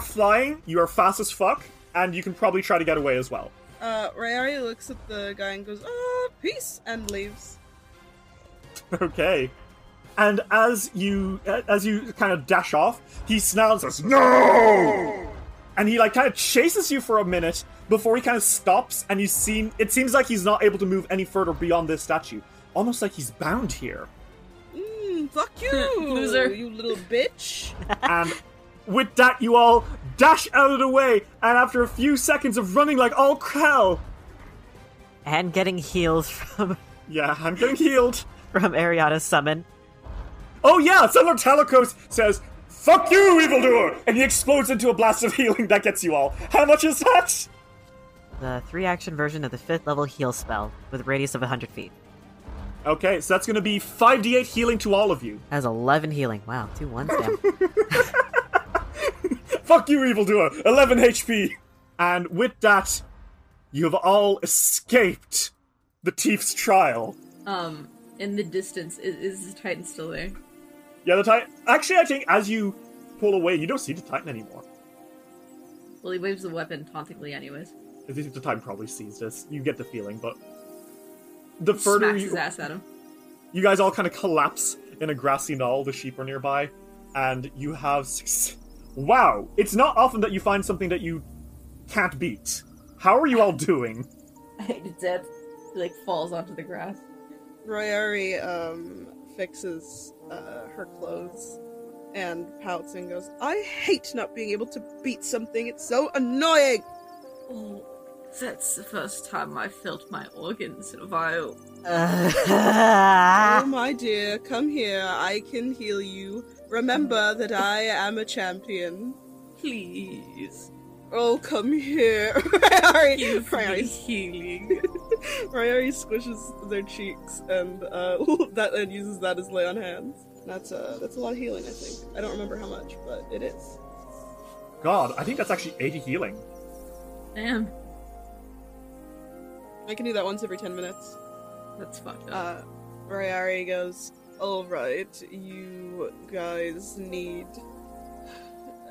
flying, you are fast as fuck, and you can probably try to get away as well. Royari looks at the guy and goes, peace, and leaves. Okay. And as you kind of dash off, he snarls us, "No!" And he, like, kind of chases you for a minute before he kind of stops, and it seems like he's not able to move any further beyond this statue. Almost like he's bound here. Fuck you, loser, you little bitch. And with that, you all dash out of the way, and after a few seconds of running like all hell... And getting healed from... Yeah, I'm getting healed. From Ariana's summon. Oh yeah, Sunlord Talikos says, "Fuck you, evildoer!" And he explodes into a blast of healing that gets you all. How much is that? The 3-action version of the 5th level heal spell, with a radius of 100 feet. Okay, so that's going to be 5d8 healing to all of you. That's 11 healing. Wow, 2 1s down. Fuck you, evildoer! 11 HP! And with that, you have all escaped the Thief's Trial. In the distance, is the Titan still there? Yeah, the Titan... Actually, I think as you pull away, you don't see the Titan anymore. Well, he waves the weapon tauntingly anyways. I think the Titan probably sees this. You get the feeling, but... The further smacks his ass at him. You guys all kind of collapse in a grassy knoll. The sheep are nearby, and you have... Wow! It's not often that you find something that you can't beat. How are you all doing? I hate it, Deb. He, like, falls onto the grass. Royari, fixes her clothes and pouts and goes, "I hate not being able to beat something. It's so annoying!" Oh, that's the first time I felt my organs in a vial. Oh, my dear, come here. I can heal you. Remember that I am a champion. Please. Oh, come here. Royari. Give me healing. Royari squishes their cheeks and and uses that as lay on hands. That's a lot of healing, I think. I don't remember how much, but it is. God, I think that's actually 80 healing. Damn. I can do that once every 10 minutes. That's fucked up. Royari goes, "Alright, you guys need...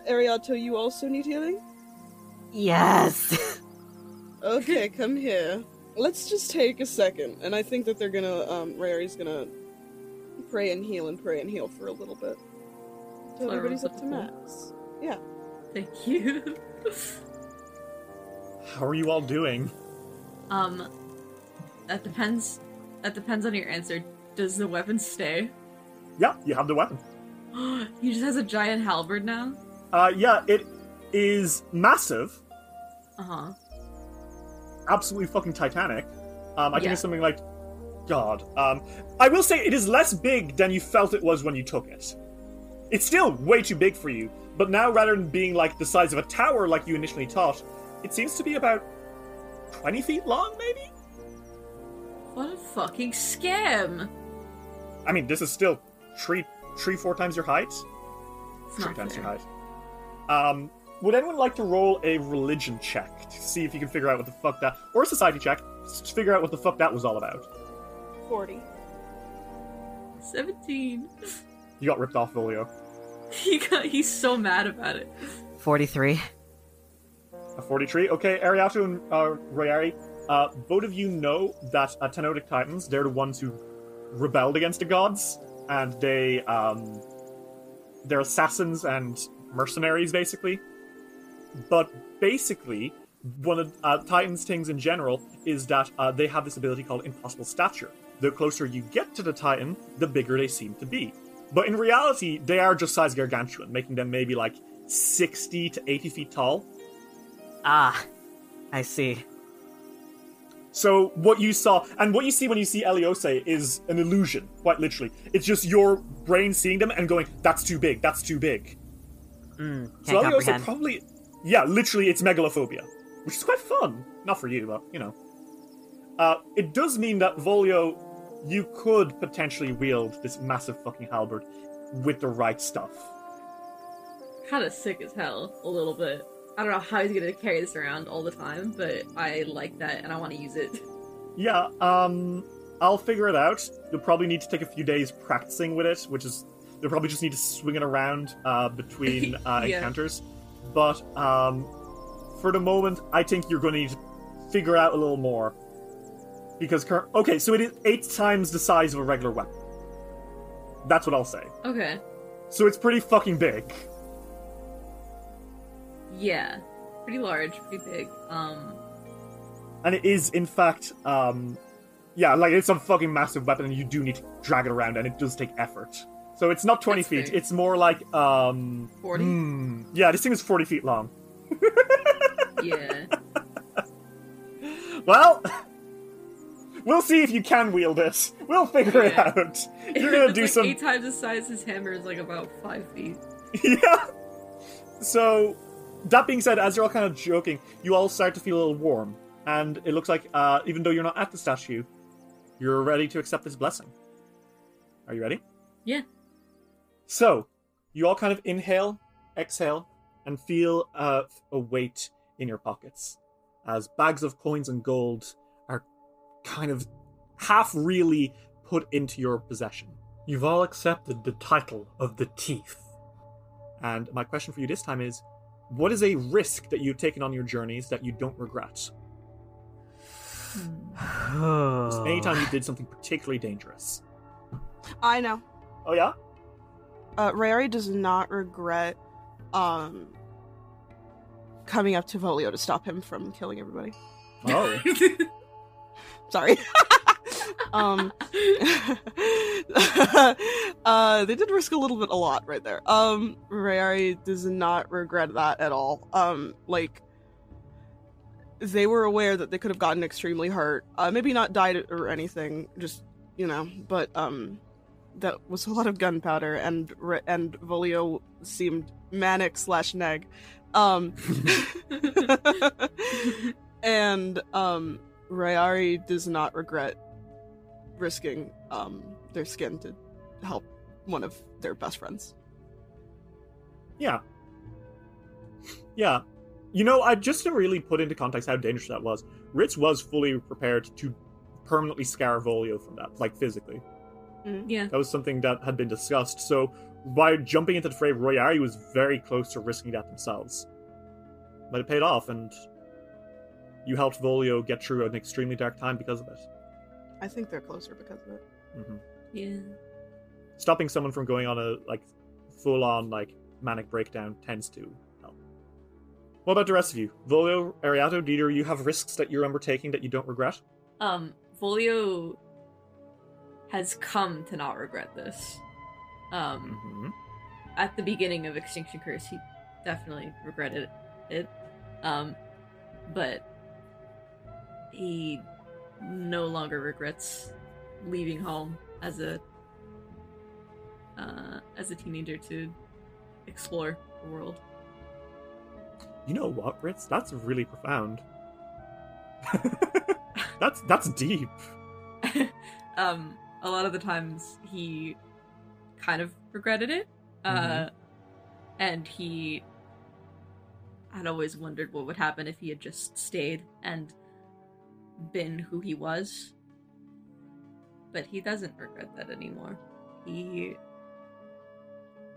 Ariato, you also need healing?" Yes! Okay, come here. Let's just take a second, and I think that they're gonna, Rari's gonna pray and heal for a little bit. So everybody's up to max. Yeah. Thank you. How are you all doing? That depends on your answer. Does the weapon stay? Yeah, you have the weapon. He just has a giant halberd now? Yeah, it is massive. Uh-huh. Absolutely fucking titanic. I think it's something like... God. I will say it is less big than you felt it was when you took it. It's still way too big for you, but now rather than being like the size of a tower like you initially thought, it seems to be about 20 feet long, maybe? What a fucking scam! I mean, this is still four times your height. Three times your height. Would anyone like to roll a religion check to see if you can figure out what the fuck that... Or a society check to figure out what the fuck that was all about? 40. 17. You got ripped off, Volio. He's so mad about it. 43. A 43? Okay, Ariato and Royari, both of you know that Tenodic Titans, they're the ones who rebelled against the gods, and they, they're assassins and mercenaries, basically. But basically, one of Titans' things in general is that they have this ability called Impossible Stature. The closer you get to the Titan, the bigger they seem to be. But in reality, they are just size gargantuan, making them maybe like 60 to 80 feet tall. Ah, I see. So what you saw, and what you see when you see Eliose is an illusion, quite literally. It's just your brain seeing them and going, that's too big, that's too big. So Eliose probably... Yeah, literally, it's megalophobia, which is quite fun. Not for you, but, you know. It does mean that, Volio, you could potentially wield this massive fucking halberd with the right stuff. Kind of sick as hell, a little bit. I don't know how he's going to carry this around all the time, but I like that, and I want to use it. Yeah, I'll figure it out. You'll probably need to take a few days practicing with it, which is... You'll probably just need to swing it around between encounters. But for the moment, I think you're going to need to figure out a little more. Because okay, so it is 8 times the size of a regular weapon. That's what I'll say. Okay. So it's pretty fucking big. Yeah. Pretty large, pretty big. And it is, in fact, it's a fucking massive weapon and you do need to drag it around and it does take effort. So it's not 20 feet, it's more like, 40? Yeah, this thing is 40 feet long. Yeah. Well, we'll see if you can wield it. We'll figure it out. You're gonna do like some... 8 times the size his hammer is like about 5 feet. Yeah. So, that being said, as you're all kind of joking, you all start to feel a little warm. And it looks like, even though you're not at the statue, you're ready to accept this blessing. Are you ready? Yeah. So, you all kind of inhale, exhale, and feel a weight in your pockets as bags of coins and gold are kind of half really put into your possession. You've all accepted the title of the Thief. And my question for you this time is, what is a risk that you've taken on your journeys that you don't regret? Anytime you did something particularly dangerous. I know. Oh, yeah? Royari does not regret coming up to Volio to stop him from killing everybody. Oh. Sorry. They did risk a lot right there. Royari does not regret that at all. They were aware that they could have gotten extremely hurt. Maybe not died or anything, just, you know, but... That was a lot of gunpowder, and Volio seemed manic/neg. And Royari does not regret risking their skin to help one of their best friends. Yeah. Yeah. You know, just to really put into context how dangerous that was, Ritz was fully prepared to permanently scar Volio from that, like physically. Yeah, that was something that had been discussed. So by jumping into the fray, Royari was very close to risking that themselves. But it paid off, and you helped Volio get through an extremely dark time because of it. I think they're closer because of it. Mm-hmm. Yeah. Stopping someone from going on a full-on manic breakdown tends to help. What about the rest of you? Volio, Ariato, Dieter, you have risks that you're undertaking that you don't regret? Volio... has come to not regret this. At the beginning of Extinction Curse, he definitely regretted it. But he no longer regrets leaving home as a teenager to explore the world. You know what, Ritz? That's really profound. That's deep. A lot of the times he kind of regretted it. And he had always wondered what would happen if he had just stayed and been who he was. But he doesn't regret that anymore.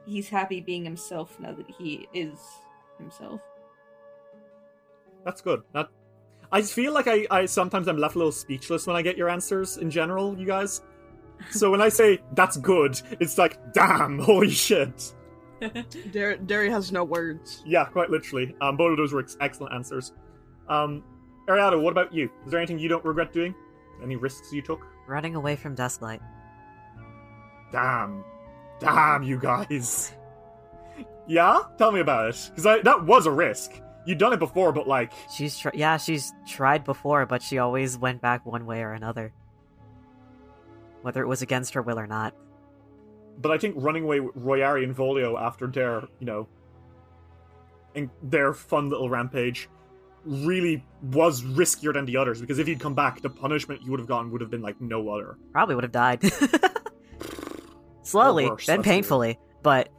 He's happy being himself now that he is himself. That's good. I feel like I sometimes I'm left a little speechless when I get your answers in general, you guys. So when I say, that's good, it's like, damn, holy shit. Derry has no words. Yeah, quite literally. Both of those were excellent answers. Ariato, what about you? Is there anything you don't regret doing? Any risks you took? Running away from Dusklight. Damn, you guys. Yeah? Tell me about it. Because that was a risk. You'd done it before, but like... She's tried before, but she always went back one way or another. Whether it was against her will or not. But I think running away with Royari and Volio after their, their fun little rampage really was riskier than the others, because if you'd come back, the punishment you would have gotten would have been like no other. Probably would have died. Slowly, worse, then painfully, but...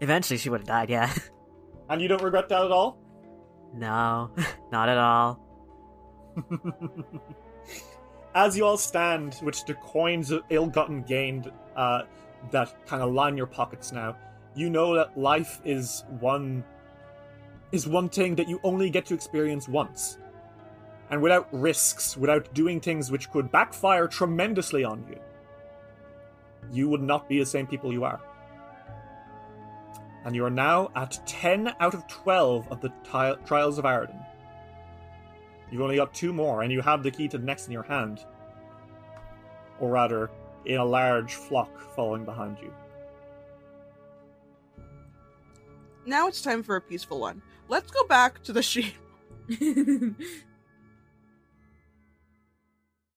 Eventually she would have died, yeah. And you don't regret that at all? No, not at all. As you all stand, which the coins of ill-gotten gained that kind of line your pockets now, you know that life is one thing that you only get to experience once. And without risks, without doing things which could backfire tremendously on you, you would not be the same people you are. And you are now at 10 out of 12 of the Trials of Aroden. You've only got 2 more, and you have the key to the next in your hand. Or rather, in a large flock following behind you. Now it's time for a peaceful one. Let's go back to the sheep.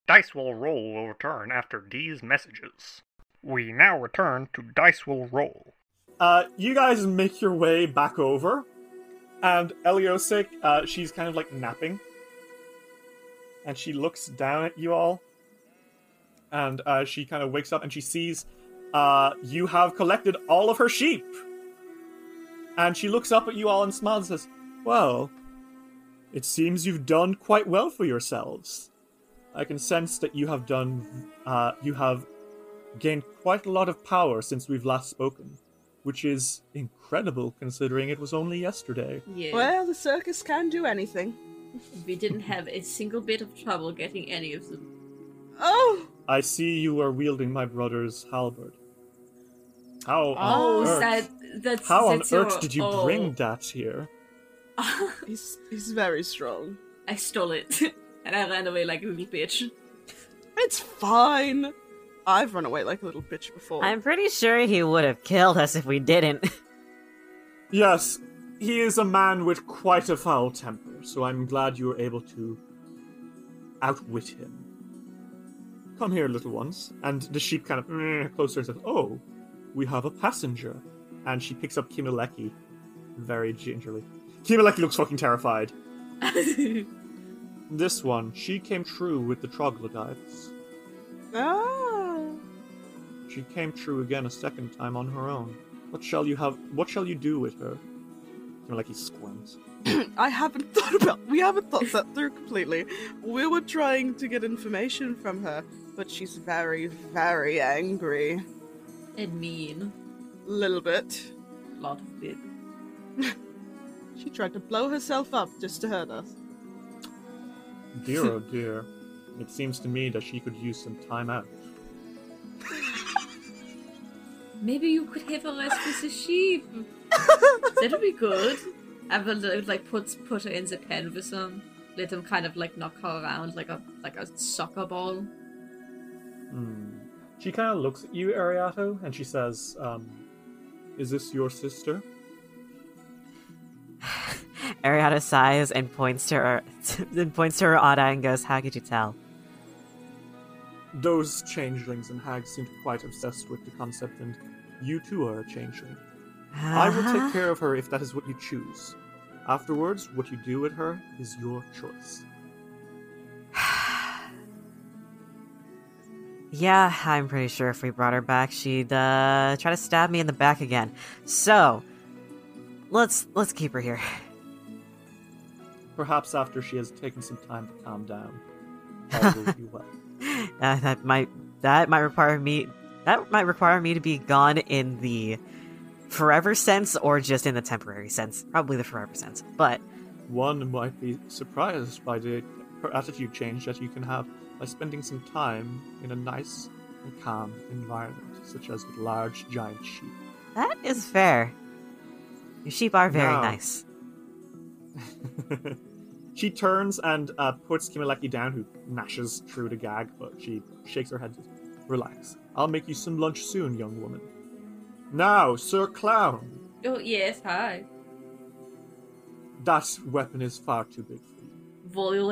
Dice Will Roll will return after these messages. We now return to Dice Will Roll. You guys make your way back over, and Eliose, she's kind of like napping, and she looks down at you all, and she kind of wakes up and she sees you have collected all of her sheep, and she looks up at you all and smiles and says, "Well, it seems you've done quite well for yourselves. I can sense that you have done, you have gained quite a lot of power since we've last spoken." Which is incredible, considering it was only yesterday. Yeah. Well, the circus can do anything. We didn't have a single bit of trouble getting any of them. Oh! I see you are wielding my brother's halberd. How on earth did you bring that here? He's very strong. I stole it, and I ran away like a little bitch. It's fine! I've run away like a little bitch before. I'm pretty sure he would have killed us if we didn't. Yes, he is a man with quite a foul temper, so I'm glad you were able to outwit him. Come here, little ones. And the sheep kind of closer and says, "Oh, we have a passenger." And she picks up Kimaleki very gingerly. Kimaleki looks fucking terrified. This one, she came true with the troglodytes. Oh. She came true again a second time on her own. What shall you do with her? He squirms. We haven't thought that through completely. We were trying to get information from her, but she's very, very angry. And mean. A little bit. A lot of bit. She tried to blow herself up just to hurt us. Dear, oh dear. It seems to me that she could use some time out. Maybe you could have her rest with the sheep. That'd be good. I would like put her in the pen with them. Let them kind of like knock her around like a soccer ball. Mm. She kind of looks at you, Ariato, and she says, "Is this your sister?" Ariato sighs and points to her Ada and goes, "How could you tell?" Those changelings and hags seem quite obsessed with the concept, and you too are a changeling. I will take care of her if that is what you choose. Afterwards, what you do with her is your choice. Yeah, I'm pretty sure if we brought her back, she'd try to stab me in the back again. So, let's keep her here. Perhaps after she has taken some time to calm down, all will be well. That might require me to be gone in the forever sense, or just in the temporary sense. Probably the forever sense. But one might be surprised by the attitude change that you can have by spending some time in a nice and calm environment, such as with large, giant sheep. That is fair. Your sheep are very nice. She turns and puts Kimaleki down, who gnashes through the gag, but she shakes her head. Relax. I'll make you some lunch soon, young woman. Now, Sir Clown. Oh, yes, hi. That weapon is far too big for you.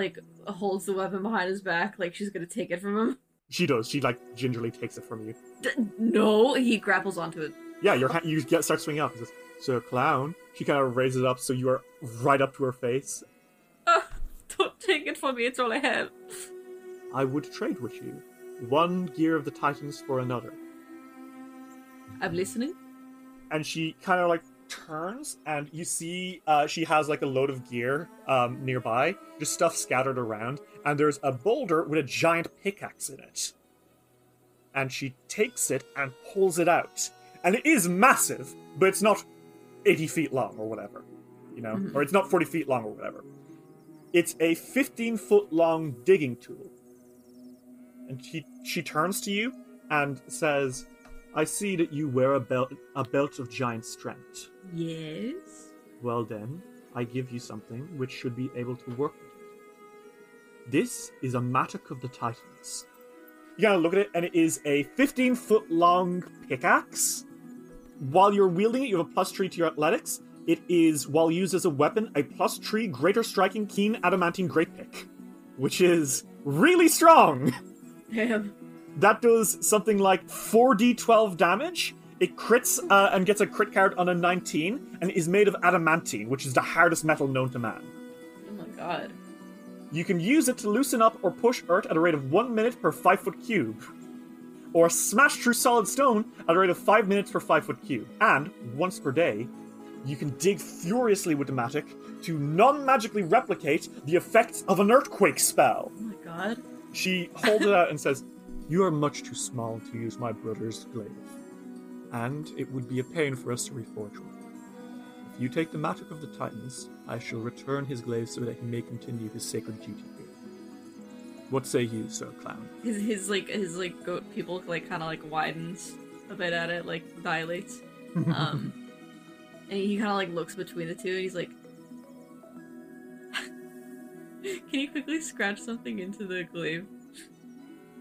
Volio, holds the weapon behind his back, she's gonna take it from him. She does. She, gingerly takes it from you. No, he grapples onto it. Yeah, you start swinging up. He says, "Sir Clown." She kind of raises it up so you are right up to her face. Don't take it from me, it's all I have. I would trade with you. One gear of the Titans for another. I'm listening. And she kind of turns, and you see she has a load of gear nearby, just stuff scattered around, and there's a boulder with a giant pickaxe in it. And she takes it and pulls it out. And it is massive, but it's not 80 feet long or whatever, or it's not 40 feet long or whatever. It's a 15-foot long digging tool. And she turns to you and says, "I see that you wear a belt of giant strength." Yes. Well then, I give you something which should be able to work with it. This is a Mattock of the Titans. You gotta look at it, and it is a 15-foot long pickaxe. While you're wielding it, you have a +3 to your athletics. It is, while used as a weapon, a +3 greater striking keen adamantine great pick, which is really strong. Damn. That does something like 4d12 damage. It crits and gets a crit card on a 19, and is made of adamantine, which is the hardest metal known to man. Oh my god. You can use it to loosen up or push earth at a rate of 1 minute per 5-foot cube, or smash through solid stone at a rate of 5 minutes per 5-foot cube. And, once per day, you can dig furiously with the Mattock to non-magically replicate the effects of an earthquake spell. Oh my god. She holds it out and says, "You are much too small to use my brother's glaive, and it would be a pain for us to reforge one. If you take the Mattock of the Titans, I shall return his glaive so that he may continue his sacred duty here. What say you, Sir Clown?" His goat people kind of widens a bit at it, dilates, and he kind of looks between the two, and he's like, "Can you quickly scratch something into the glaive?"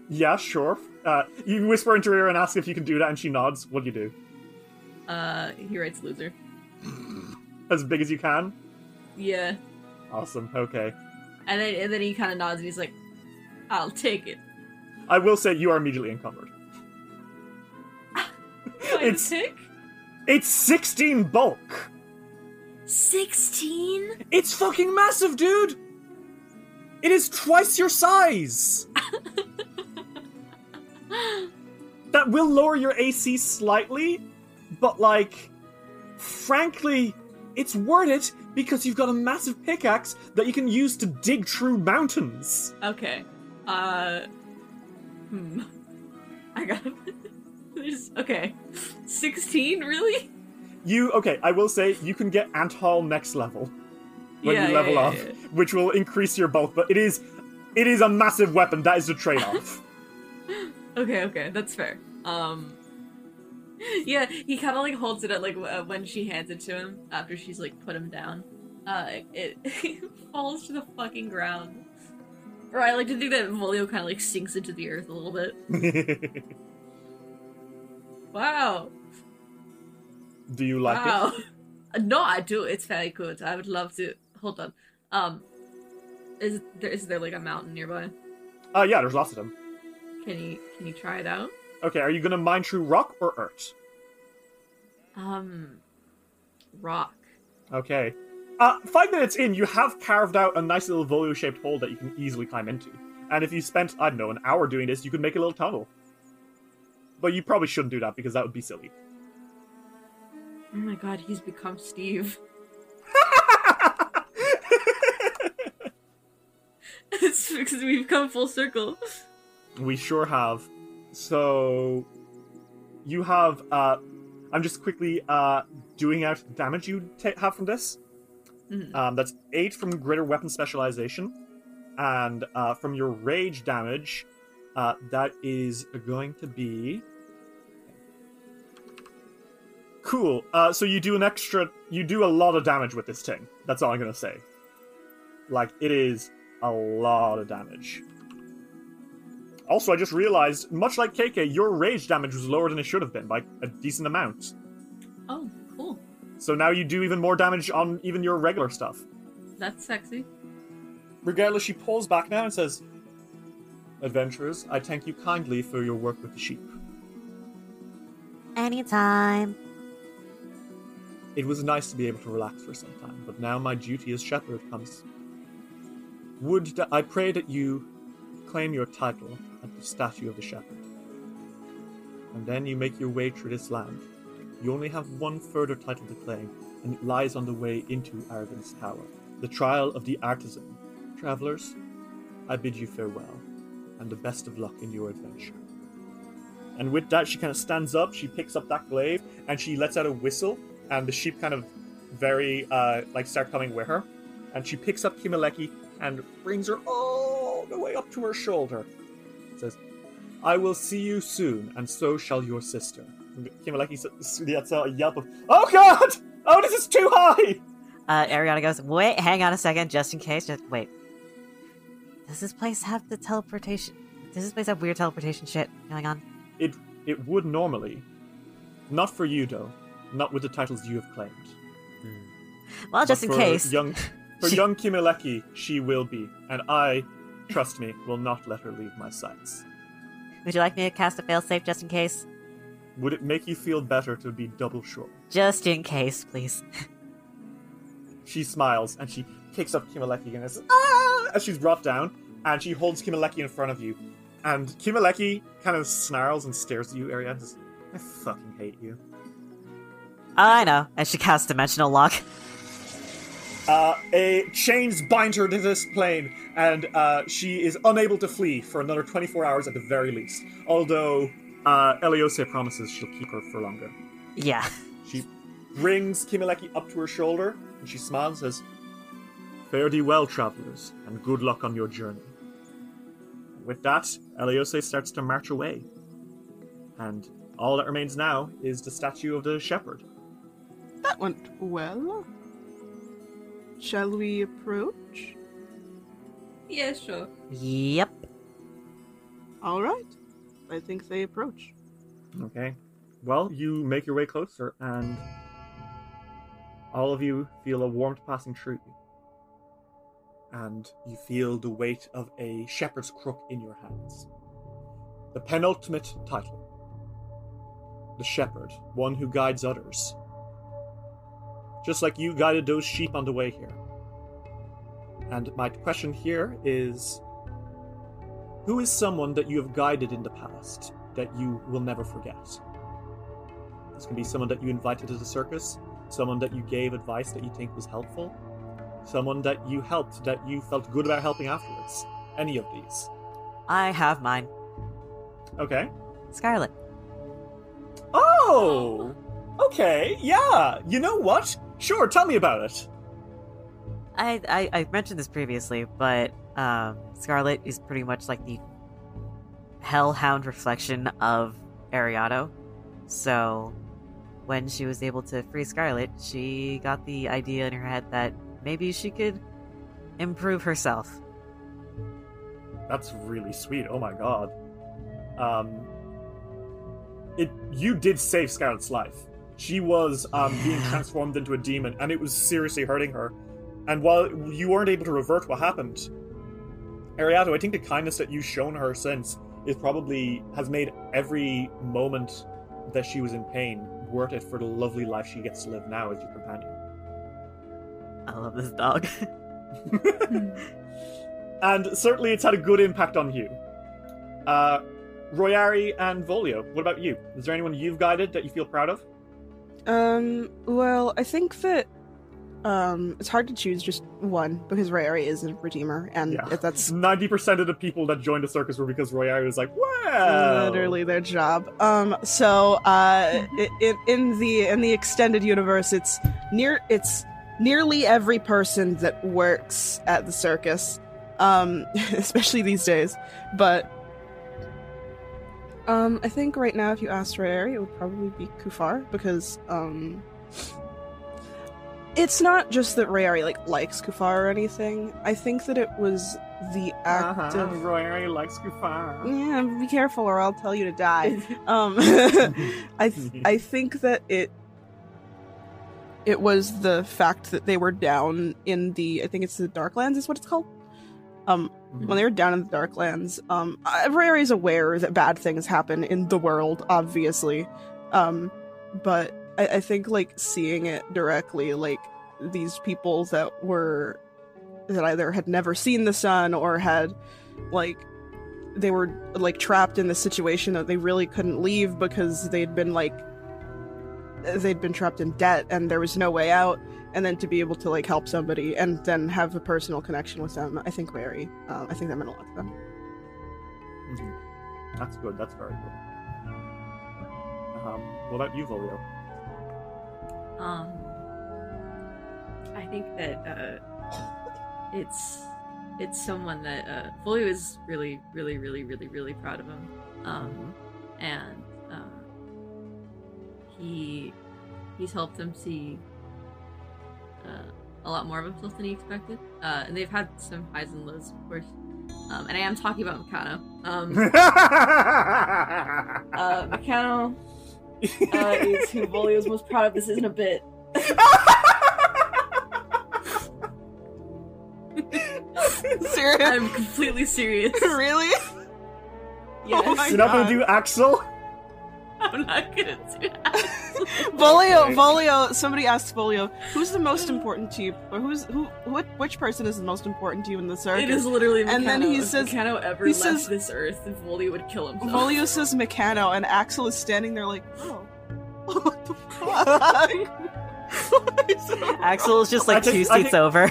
Yeah, sure. You whisper into her ear and ask if you can do that, and she nods. What do you do? He writes "loser." As big as you can? Yeah. Awesome, okay. And then he kind of nods, and he's like, "I'll take it." I will say you are immediately encumbered. It's 16 bulk! 16? It's fucking massive, dude! It is twice your size! That will lower your AC slightly, but frankly, it's worth it because you've got a massive pickaxe that you can use to dig through mountains. Okay. I got it. Okay. 16, really? I will say you can get Ant Hall next level when you level up. Which will increase your bulk, but it is a massive weapon. That is the trade-off. Okay, that's fair. Yeah, he kind of holds it up when she hands it to him after she's put him down. It falls to the fucking ground. Or I like to think that Volio kind of sinks into the earth a little bit. Wow. Do you like it? No, I do. It's very good. I would love to hold on. Is there like a mountain nearby? Yeah, there's lots of them. Can you try it out? Okay, are you gonna mine through rock or earth? Rock. Okay. 5 minutes in, you have carved out a nice little Volio-shaped hole that you can easily climb into. And if you spent, I don't know, an hour doing this, you could make a little tunnel. But you probably shouldn't do that, because that would be silly. Oh my god, he's become Steve. It's because we've come full circle. We sure have. So, you have, I'm just quickly doing out the damage you have from this. Mm-hmm. That's 8 from Greater Weapon Specialization. And from your rage damage, that is going to be... Cool. So you do an extra... You do a lot of damage with this thing. That's all I'm going to say. Like, it is a lot of damage. Also, I just realized, much like KK, your rage damage was lower than it should have been, by a decent amount. Oh, cool. So now you do even more damage on even your regular stuff. That's sexy. Regardless, she pulls back now and says, "Adventurers, I thank you kindly for your work with the sheep." Anytime. It was nice to be able to relax for some time, but now my duty as shepherd comes. I pray that you claim your title at the statue of the shepherd. And then you make your way through this land. You only have one further title to claim, and it lies on the way into Aroden's Tower, the trial of the artisan. Travelers, I bid you farewell, and the best of luck in your adventure. And with that, she kind of stands up, she picks up that glaive, and she lets out a whistle, and the sheep kind of very, start coming with her. And she picks up Kimaleki and brings her all the way up to her shoulder. Says, "I will see you soon, and so shall your sister." And Kimaleki lets out a yelp of, "Oh god! Oh, this is too high!" Ariana goes, "Wait, hang on a second, just in case, just wait. Does this place have the teleportation? Does this place have weird teleportation shit going on?" It would normally. Not for you, though. Not with the titles you have claimed. Mm. Well, but just in case. For young Kimaleki, she will be. And I, trust me, will not let her leave my sights. Would you like me to cast a failsafe just in case? Would it make you feel better to be double sure? Just in case, please. She smiles, and she picks up Kimaleki and says, "Ah!" as she's brought down, and she holds Kimaleki in front of you. And Kimaleki kind of snarls and stares at you, Ariato, and says, "I fucking hate you." I know. And she casts Dimensional Lock. A chains bind her to this plane, and she is unable to flee for another 24 hours at the very least. Although Eliose promises she'll keep her for longer. Yeah. She brings Kimaleki up to her shoulder, and she smiles and says, "Fare thee well, travelers, and good luck on your journey." And with that, Eliose starts to march away. And all that remains now is the statue of the shepherd. That went well. Shall we approach? Yeah, sure. Yep. Alright. I think they approach. Okay. Well, you make your way closer, and all of you feel a warmth passing through you. And you feel the weight of a shepherd's crook in your hands. The penultimate title. The shepherd, one who guides others. Just like you guided those sheep on the way here. And my question here is, who is someone that you have guided in the past that you will never forget? This can be someone that you invited to the circus. Someone that you gave advice that you think was helpful. Someone that you helped that you felt good about helping afterwards. Any of these. I have mine. Okay. Scarlet. Oh! Okay, yeah. You know what? Sure, tell me about it. I mentioned this previously, but Scarlet is pretty much like the hellhound reflection of Ariato. So... when she was able to free Scarlet, she got the idea in her head that maybe she could improve herself. That's really sweet. Oh my god. You did save Scarlet's life. She was being transformed into a demon, and it was seriously hurting her. And while you weren't able to revert what happened, Ariato, I think the kindness that you've shown her since is probably has made every moment that she was in pain worth it for the lovely life she gets to live now as your companion. I love this dog. And certainly it's had a good impact on you. Royari and Volio, what about you? Is there anyone you've guided that you feel proud of? Well, I think that it's hard to choose just one, because Royari is a redeemer, and if that's 90% of the people that joined the circus were because Royari was like, wow, literally their job. In the extended universe, it's nearly every person that works at the circus, especially these days. But I think right now, if you asked Royari, it would probably be Kufar, because it's not just that Royari likes Kufar or anything. I think that it was the act of Royari likes Kufar. Yeah, be careful or I'll tell you to die. I think that it was the fact that they were down in the, I think it's the Darklands is what it's called. When they were down in the Darklands, Royari's aware that bad things happen in the world, obviously. But I think, seeing it directly, these people that either had never seen the sun or had, they were, trapped in the situation that they really couldn't leave because they'd been trapped in debt and there was no way out, and then to be able to, help somebody and then have a personal connection with them, I think Larry, I think that meant a lot to them. Mm-hmm. That's good, that's very good. What about you, Volio? I think that it's someone that Foley was really, really, really, really, really proud of him, and he's helped them see a lot more of himself than he expected, and they've had some highs and lows, of course. And I am talking about Meccano. Meccano. Is who Volio's most proud of. This isn't a bit. Serious? I'm completely serious. Really? Yes. Oh, you're not gonna do Axel? I'm not gonna do Axel. Volio. Somebody asked Volio, "Who's the most important to you? Or which person is the most important to you in the circus?" It is literally Meccano. And then he says, "If Meccano ever left this earth, then Volio would kill himself." Volio says Meccano, and Axel is standing there like, "Oh, what the fuck?" Axel is just two seats over.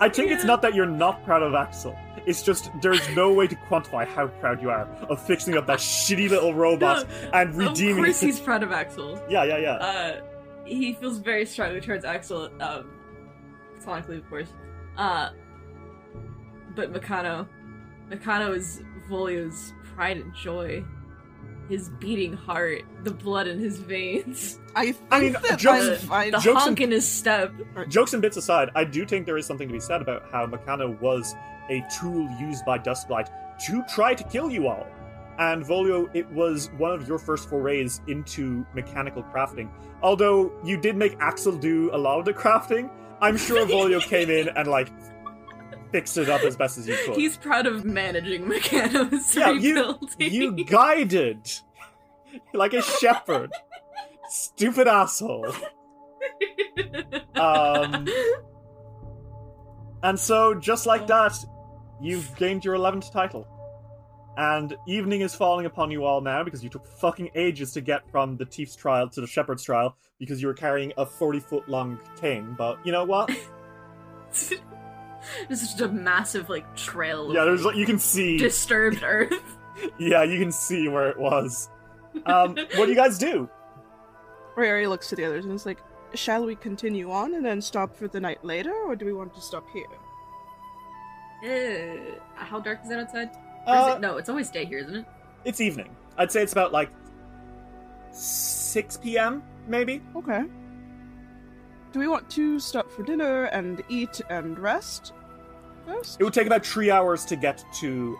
I think it's not that you're not proud of Axel. It's just, there's no way to quantify how proud you are of fixing up that shitty little robot and redeeming it. Of course he's proud of Axel. Yeah. He feels very strongly towards Axel, sonically, of course. But Meccano is Volio's pride and joy. His beating heart, the blood in his veins. The honk in his step. Jokes and bits aside, I do think there is something to be said about how Meccano was a tool used by Dusklight to try to kill you all. And Volio, it was one of your first forays into mechanical crafting. Although you did make Axel do a lot of the crafting, I'm sure Volio came in and fixed it up as best as you could. He's proud of managing Meccano's rebuilding. You guided like a shepherd. Stupid asshole. And so, just like that, you've gained your 11th title. And evening is falling upon you all now, because you took fucking ages to get from the thief's trial to the shepherd's trial, because you were carrying a 40-foot-long cane, but you know what? This is just a massive, trail. Yeah, there's, you can see... disturbed earth. Yeah, you can see where it was. What do you guys do? Royari looks to the others and is like, "Shall we continue on and then stop for the night later, or do we want to stop here?" How dark is it outside? No, it's always day here, isn't it? It's evening. I'd say it's about, 6 p.m., maybe? Okay. Do we want to stop for dinner and eat and rest first? It would take about 3 hours to get to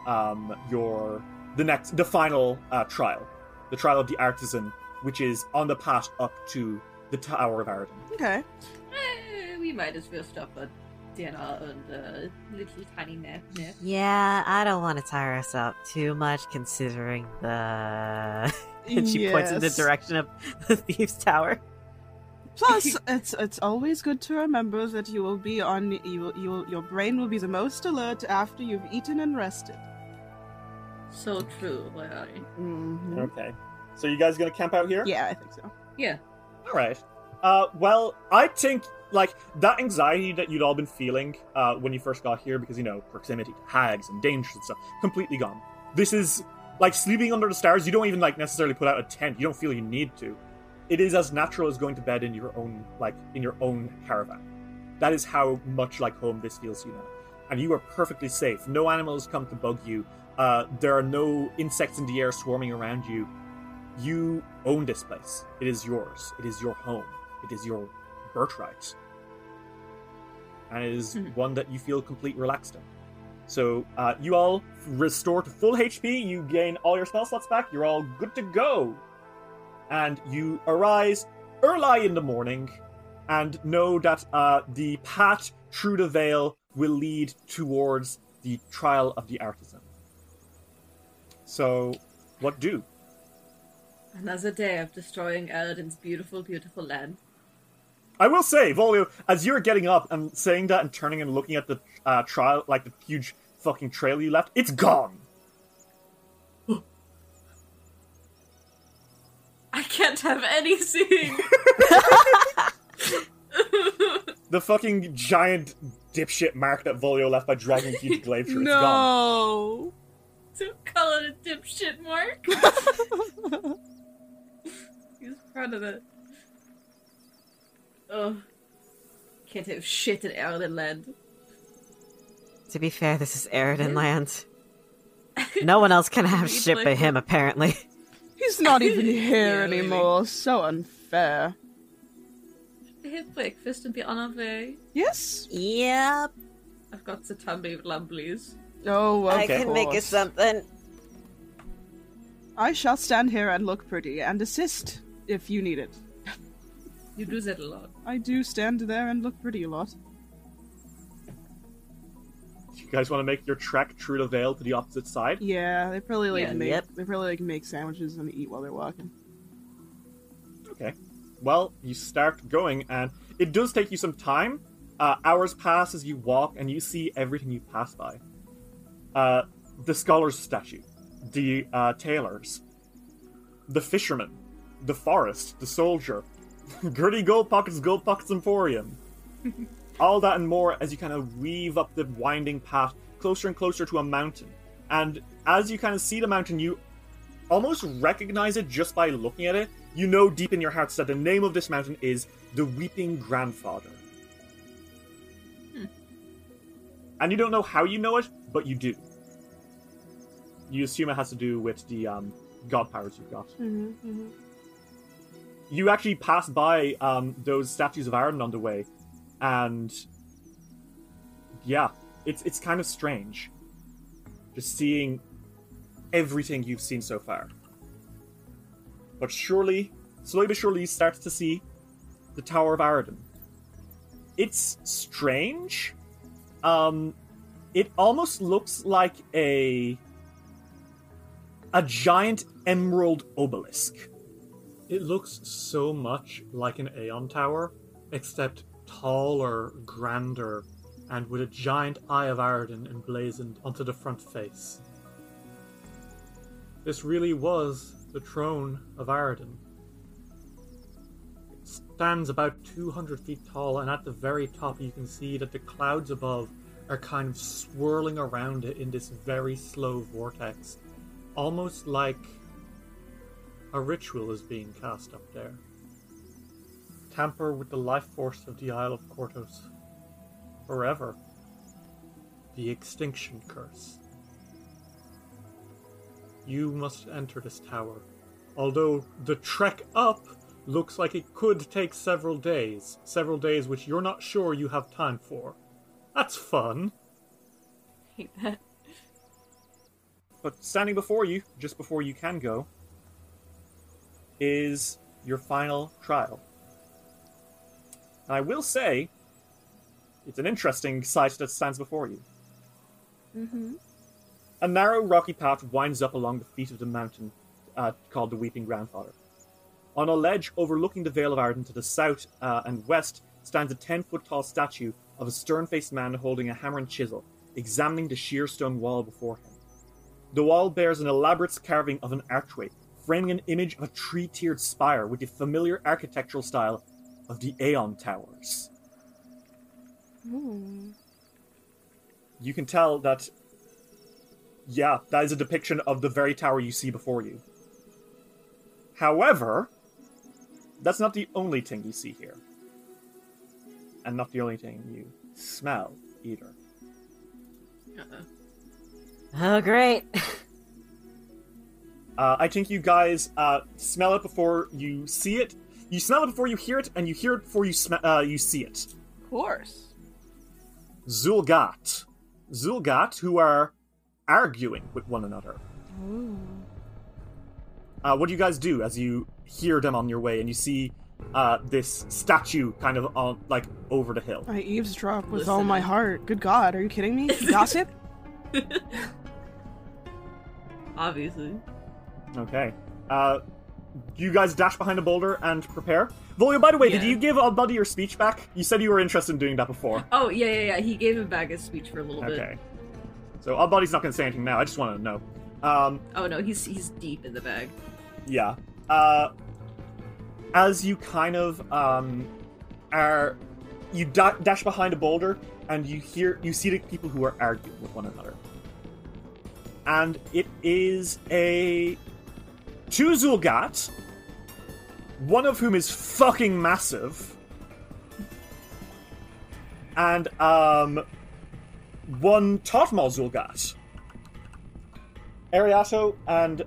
the final trial. The trial of the artisan, which is on the path up to the Tower of Aroden. Okay. we might as well stop at dinner and a little tiny nap. Yeah, I don't want to tire us out too much considering the... and she points in the direction of the Thieves' Tower. Plus, it's always good to remember that you will be on... your brain will be the most alert after you've eaten and rested. So true, Larry. Mm-hmm. Okay. So you guys gonna camp out here? Yeah, I think so. Yeah. Alright. Well, I think, like, that anxiety that you'd all been feeling when you first got here, because, you know, proximity to hags and dangers and stuff, completely gone. This is, like, sleeping under the stars. You don't even, like, necessarily put out a tent. You don't feel you need to. It is as natural as going to bed in your own, like, in your own caravan. That is how much like home this feels to you now. And you are perfectly safe. No animals come to bug you. There are no insects in the air swarming around you. You own this place. It is yours. It is your home. It is your birthright. And it is one that you feel complete relaxed in. So you all restore to full HP. You gain all your spell slots back. You're all good to go. And you arise early in the morning and know that the path through the veil will lead towards the trial of the artisan. So, what do? Another day of destroying Aroden's beautiful, beautiful land. I will say, Volio, as you're getting up and saying that and turning and looking at the trial, like the huge fucking trail you left, it's gone. I can't have anything. The fucking giant dipshit mark that Volio left by dragging a huge glaive through, it's gone. No. Don't call it a dipshit mark. He's proud of it. Oh, can't have shit in Aroden land. To be fair, this is Aroden land. No one else can have shit but him, apparently. He's not even here anymore, really. So unfair. We have breakfast and be on our way. Yes? Yep. I've got the tummy of lumblies. Oh, okay. I can make it something. I shall stand here and look pretty and assist if you need it. You do that a lot. I do stand there and look pretty a lot. You guys want to make your trek through the veil to the opposite side? Yeah, they probably make sandwiches and eat while they're walking. Okay. Well, you start going, and it does take you some time. Hours pass as you walk, and you see everything you pass by. The scholar's statue, the tailors, the fisherman, the forest, the soldier, Gertie Gold Pockets Emporium. All that and more as you kind of weave up the winding path closer and closer to a mountain. And as you kind of see the mountain, you almost recognize it just by looking at it. You know deep in your hearts that the name of this mountain is the Weeping Grandfather. And you don't know how you know it, but you do. You assume it has to do with the god powers you've got. Mm-hmm, mm-hmm. You actually pass by those statues of Aroden on the way, and yeah, it's kind of strange. Just seeing everything you've seen so far. But surely, slowly but surely, you start to see the Tower of Aroden. It's strange. It almost looks like a giant emerald obelisk. It looks so much like an Aeon Tower, except taller, grander, and with a giant Eye of Aroden emblazoned onto the front face. This really was the throne of Aroden. Stands about 200 feet tall, and at the very top you can see that the clouds above are kind of swirling around it in this very slow vortex, almost like a ritual is being cast up there. Tamper with the life force of the Isle of Kortos forever. The Extinction Curse. You must enter this tower, although the trek up looks like it could take several days which you're not sure you have time for. That's fun. I hate that. But standing before you, just before you can go, is your final trial. And I will say, It's an interesting sight that stands before you. Mm-hmm. A narrow rocky path winds up along the feet of the mountain called the Weeping Grandfather. On a ledge overlooking the Vale of Aroden to the south and west stands a 10-foot-tall statue of a stern-faced man holding a hammer and chisel, examining the sheer stone wall before him. The wall bears an elaborate carving of an archway, framing an image of a three-tiered spire with the familiar architectural style of the Aeon Towers. Ooh. You can tell that, yeah, that is a depiction of the very tower you see before you. However, that's not the only thing you see here. And not the only thing you smell, either. Oh, great. I think you guys smell it before you see it. You smell it before you hear it, and you hear it before you see it. Of course. Zul'Gat. Zul'Gat, who are arguing with one another. Ooh. What do you guys do as you hear them on your way and you see this statue kind of on, like, over the hill? I eavesdrop with all my heart. Good God, are you kidding me? Gossip? Obviously. Okay. You guys dash behind a boulder and prepare. Volio, by the way, did you give Oddbody your speech back? You said you were interested in doing that before. Oh, yeah. He gave him back his speech for a little bit. Okay. So Oddbody's not going to say anything now. I just want to know. Oh, no, he's deep in the bag. Yeah. As you kind of are... You dash behind a boulder, and you see the people who are arguing with one another. And it is a... two Zul'Gat, one of whom is fucking massive, and one Totmal Zul'Gat. Ariato and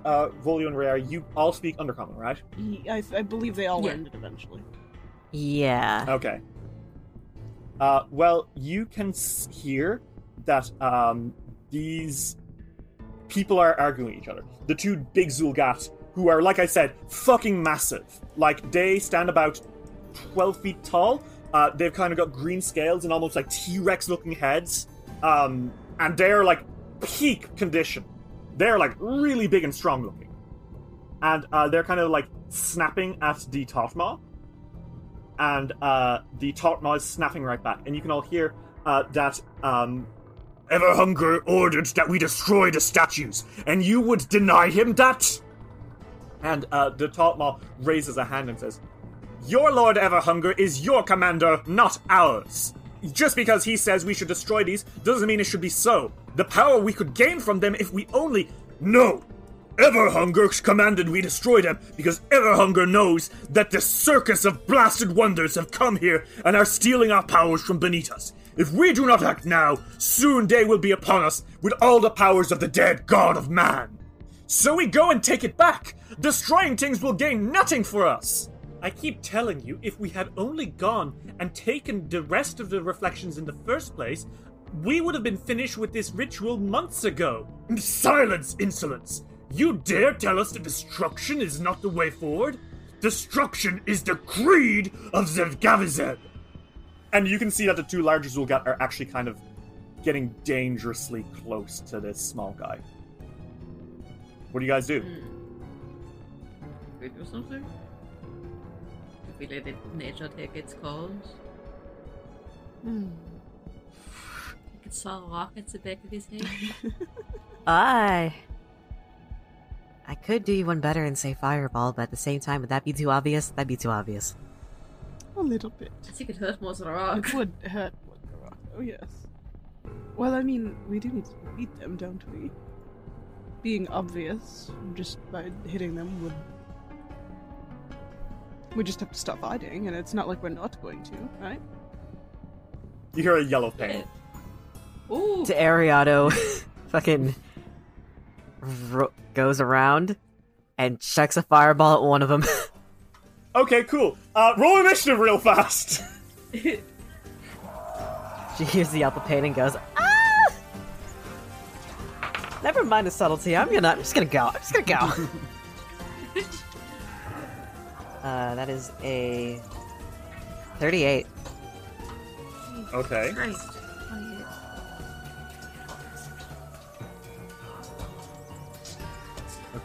Volio and Royari, you all speak Undercommon, right? I believe they all learned it eventually. Yeah. Okay. Well, you can hear that these people are arguing with each other. The two big Zul'Gat, who are, like I said, fucking massive. Like, they stand about 12 feet tall. They've kind of got green scales and almost like T-Rex-looking heads. And they're, like, peak condition. They're, like, really big and strong-looking. And they're kind of, like, snapping at the Totma. And the Totma is snapping right back. And you can all hear that... Everhunger ordered that we destroy the statues, and you would deny him that? And the Totma raises a hand and says, "Your Lord Everhunger is your commander, not ours. Just because he says we should destroy these doesn't mean it should be so. The power we could gain from them if we only... No! Everhunger commanded we destroy them because Everhunger knows that the circus of blasted wonders have come here and are stealing our powers from beneath us. If we do not act now, soon day will be upon us with all the powers of the dead god of man. So we go and take it back. Destroying things will gain nothing for us. I keep telling you, if we had only gone and taken the rest of the reflections in the first place, we would have been finished with this ritual months ago." "Silence, insolence! You dare tell us that destruction is not the way forward? Destruction is the creed of Zevgavizet." And you can see that the two larger Zul'Gat are actually kind of getting dangerously close to this small guy. What do you guys do? We do something? If we let it nature take its course? I could saw rockets at the back of his head. I could do you one better and say fireball, but at the same time, would that be too obvious? That'd be too obvious. A little bit. I think it hurt more than a rock. It would hurt more than a rock, oh yes. Well, I mean, we do need to beat them, don't we? Being obvious, just by hitting them, would... We just have to stop fighting, and it's not like we're not going to, right? You hear a yellow pain. Ooh. To Ariato, fucking goes around and chucks a fireball at one of them. Okay, cool. Roll initiative real fast. She hears the yelp of pain and goes, "Ah!" Never mind the subtlety. I'm just gonna go. That is a 38. Okay. Great.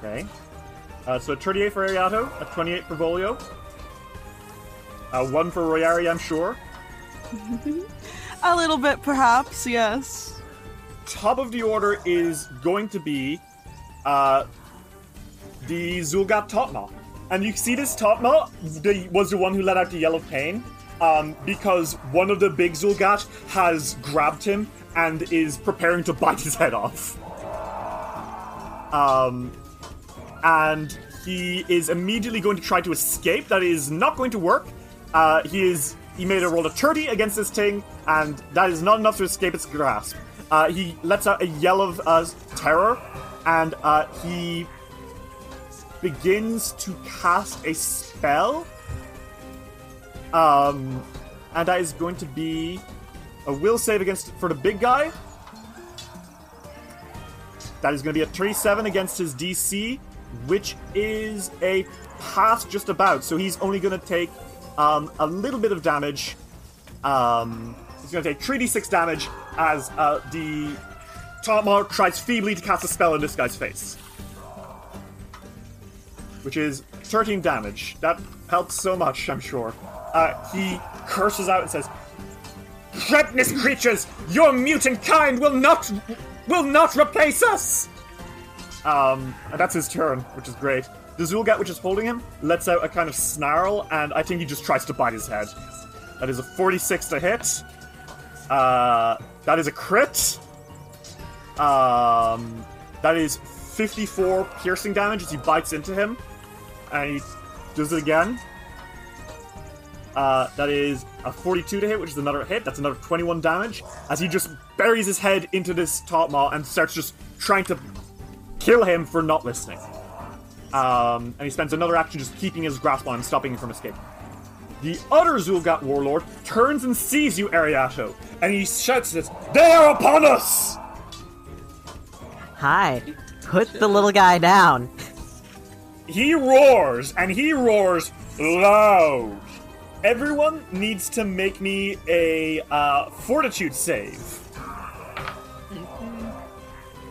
Okay. So 38 for Ariato, a 28 for Volio, 1 for Royari, I'm sure. A little bit, perhaps, yes. Top of the order is going to be the Zul'Gat Totma. And you see this Totma was the one who let out the Yell of Pain, because one of the big Zul'Gat has grabbed him and is preparing to bite his head off. And he is immediately going to try to escape. That is not going to work. He made a roll of 30 against this thing, and that is not enough to escape its grasp. He lets out a yell of terror, and he begins to cast a spell. And that is going to be a will save for the big guy. That is going to be a 37 against his DC, which is a pass just about. So he's only going to take a little bit of damage. He's going to take 3d6 damage as the Totma tries feebly to cast a spell in this guy's face, which is 13 damage. That helps so much, I'm sure. He curses out and says, "Cretinous creatures, your mutant kind will not replace us!" And that's his turn, which is great. The Zul'Gat, which is holding him, lets out a kind of snarl, and I think he just tries to bite his head. That is a 46 to hit. That is a crit. That is 54 piercing damage as he bites into him. And he does it again. That is a 42 to hit, which is another hit. That's another 21 damage, as he just buries his head into this Totma and starts just trying to kill him for not listening. And he spends another action just keeping his grasp on him, stopping him from escaping. The other Zul'Gat warlord turns and sees you, Ariato, and he shouts at us, "They are upon us!" Hi. Put the little guy down. He roars, and he roars loud. Everyone needs to make me a fortitude save.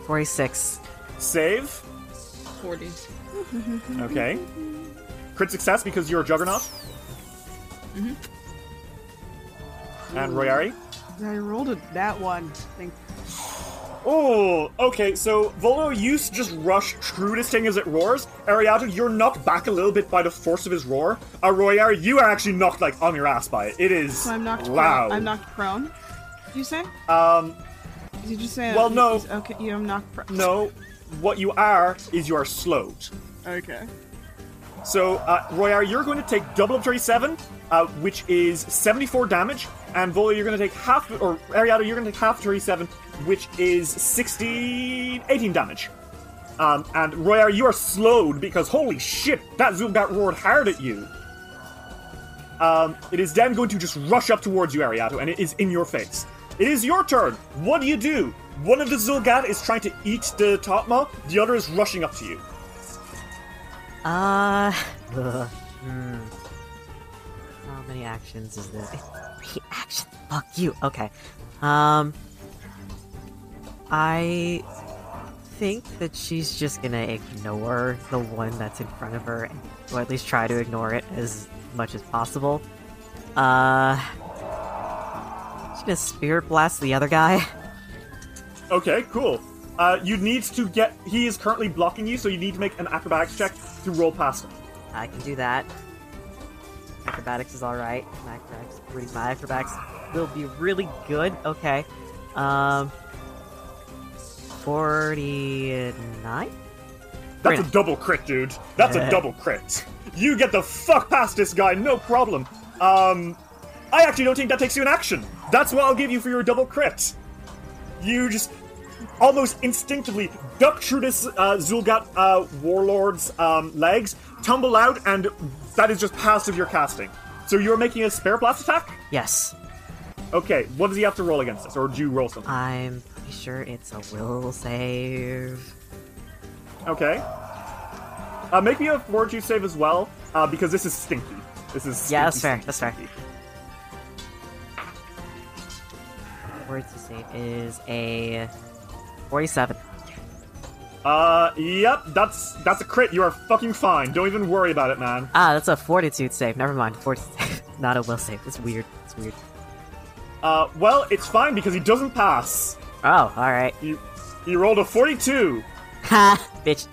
46. Save? 40. Okay. Crit success because you're a juggernaut. Mm-hmm. And Royari? I rolled that one, I think. Oh, okay, so Volio, you just rush through this thing as it roars. Ariato, you're knocked back a little bit by the force of his roar. Royari, you are actually knocked, like, on your ass by it. It is so I'm knocked loud. I'm knocked prone, did you say? Did you say... Well, no. Okay, you are knocked prone. No, what you are is you are slowed. Okay. So, Royari, you're going to take double of 37, which is 74 damage, and Volio, you're going to take half... Or, Ariato, you're going to take half 37... which is 18 damage. And Royari, you are slowed because, holy shit, that Zul'Gat roared hard at you. It is then going to just rush up towards you, Ariato, and it is in your face. It is your turn. What do you do? One of the Zul'Gat is trying to eat the Totma. The other is rushing up to you. How many actions is this? It's 3 actions. Fuck you. Okay. I think that she's just gonna ignore the one that's in front of her, or at least try to ignore it as much as possible. She's gonna Spirit Blast the other guy. Okay, cool. You need to get... He is currently blocking you, so you need to make an acrobatics check to roll past him. I can do that. Acrobatics is alright. My acrobatics will be really good. Okay. 49? That's a double crit, dude. That's a double crit. You get the fuck past this guy, no problem. I actually don't think that takes you an action. That's what I'll give you for your double crit. You just almost instinctively duck through this Zul'Gat warlord's legs, tumble out, and that is just passive your casting. So you're making a Spirit Blast attack? Yes. Okay, what does he have to roll against us, or do you roll something? I'm pretty sure it's a will save. Okay. Make me a fortitude save as well, because this is stinky. Yeah, that's fair. words to save is a 47. Yep, that's a crit. You are fucking fine. Don't even worry about it, man. Ah, that's a fortitude save. Never mind. Fortitude, not a will save. It's weird. It's weird. Well, it's fine because he doesn't pass. Oh, alright. You rolled a 42. Ha, bitch.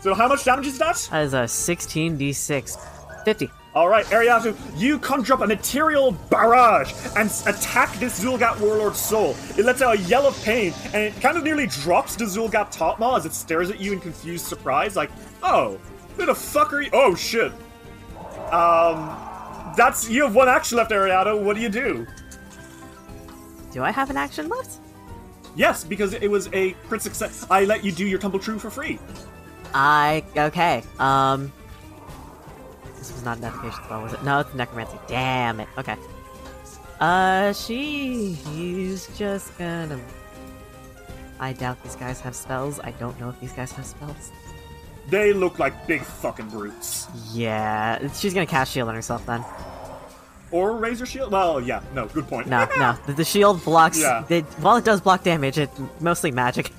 So how much damage is that? That is a 16d6. 50. Alright, Ariato, you conjure up a material barrage and attack this Zul'Gat warlord's soul. It lets out a yell of pain, and it kind of nearly drops the Zul'Gat topmaw as it stares at you in confused surprise, like, oh, who the fuck are you? Oh, shit. You have one action left, Ariato. What do you do? Do I have an action left? Yes, because it was a crit success. I let you do your Tumble True for free. Okay, This was not an navigation spell, was it? No, it's necromancy. Damn it. Okay. He's just gonna... I doubt these guys have spells. I don't know if these guys have spells. They look like big fucking brutes. Yeah. She's gonna cast shield on herself then. Or razor shield? Well, yeah. No, good point. No, no. The shield blocks... Yeah. While it does block damage, it's mostly magic.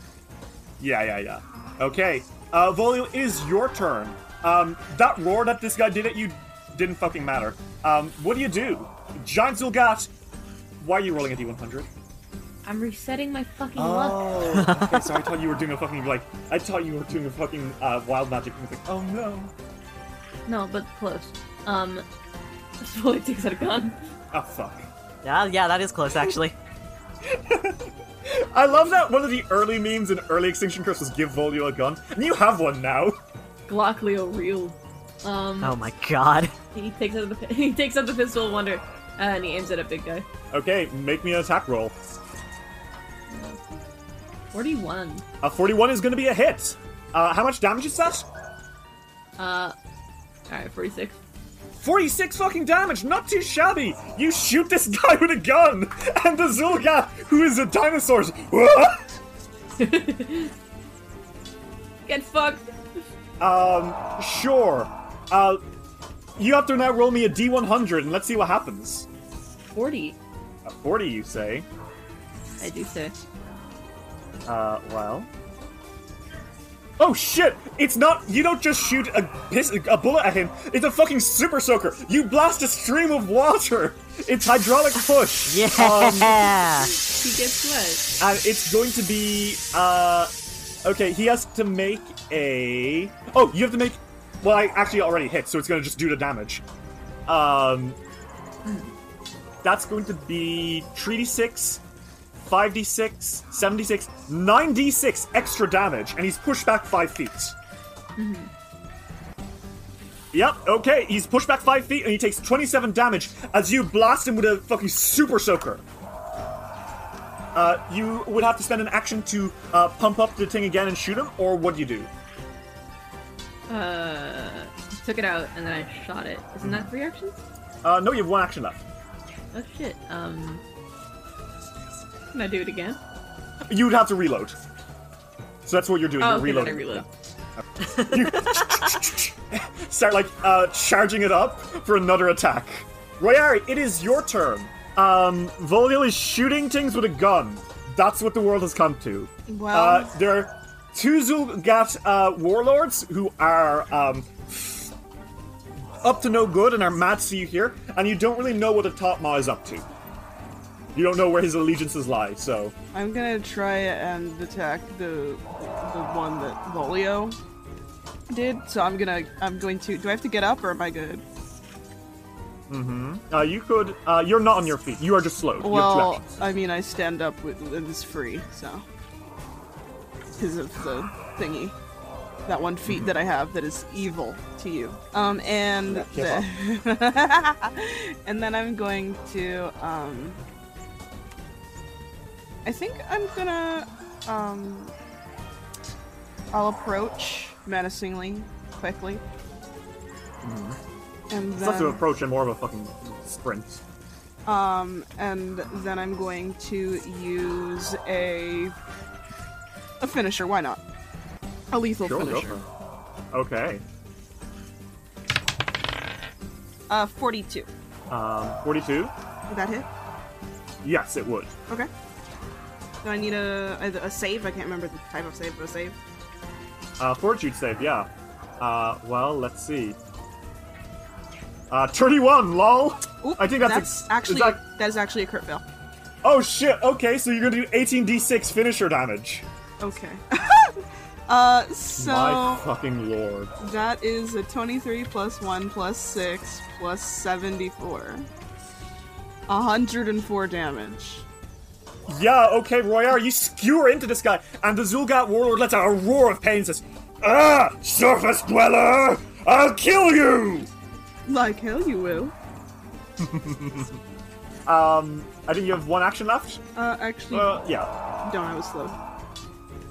Yeah. Okay. Volio, it is your turn. That roar that this guy did at you didn't fucking matter. What do you do? Giant Zul'Gat, why are you rolling a D100? I'm resetting my fucking luck. Okay, so I thought you were doing a fucking, like, wild magic and I was like, oh no. No, but close. So it takes out a gun. Oh, fuck. Yeah, that is close, actually. I love that one of the early memes in early Extinction Curse was give Volio a gun, and you have one now. Glock Leo real. Oh my god. He takes out the Pistol of Wonder, and he aims at a big guy. Okay, make me an attack roll. 41. A 41 is going to be a hit. How much damage is that? Alright, 46. 46 fucking damage, not too shabby. You shoot this guy with a gun, and the Zul'Gat, who is a dinosaur, get fucked. Sure. You have to now roll me a D100, and let's see what happens. 40. 40, you say? I do say. Well... Oh, shit! It's not- you don't just shoot a bullet at him, it's a fucking super soaker! You blast a stream of water! It's hydraulic push! Yeah! He gets wet. And it's going to be, okay, he has to make a... Oh, you have to make... Well, I actually already hit, so it's going to just do the damage. That's going to be 3d6, 5d6, 7d6, 9d6 extra damage, and he's pushed back 5 feet. Mm-hmm. Yep, okay, he's pushed back 5 feet, and he takes 27 damage as you blast him with a fucking super soaker. You would have to spend an action to pump up the thing again and shoot him, or what do you do? Took it out and then I shot it. Isn't that 3 actions? No, you have 1 action left. Oh shit. Can I do it again? You would have to reload. So that's what you're doing. Oh, you're okay, reloading. Then I reload. You start like charging it up for another attack. Royari, it is your turn. Volio is shooting things with a gun. That's what the world has come to. Wow. There are 2 Zul'Gat warlords who are up to no good and are mad to see you here, and you don't really know what the topmaw is up to. You don't know where his allegiances lie, so... I'm gonna try and attack the one that Volio did, so I'm going to... Do I have to get up, or am I good? Mm-hmm. You could... you're not on your feet. You are just slowed. Well, I mean, I stand up and it's free, so... Because of the thingy. That one feat that I have that is evil to you. And then I'm going to, I think I'm gonna, I'll approach menacingly, quickly. Mm-hmm. And it's less of an approach and more of a fucking sprint. And then I'm going to use a finisher. Why not? A lethal finisher. Okay. 42. 42. Did that hit? Yes, it would. Okay. So I need a save? I can't remember the type of save, but a save? Fortitude save, yeah. Well, let's see. 31, lol! Oop, I think that's actually... That is actually a crit fail. Oh shit, okay, so you're gonna do 18d6 finisher damage. Okay. So... My fucking lord. That is a 23 plus 1 plus 6 plus 74. 104 damage. Yeah, okay, Royari, you skewer into this guy, and the Zul'Gat warlord lets out a roar of pain and says, "Ah, surface dweller! I'll kill you!" Like hell you will. I think you have one action left? Actually... yeah. Don't, I was slow.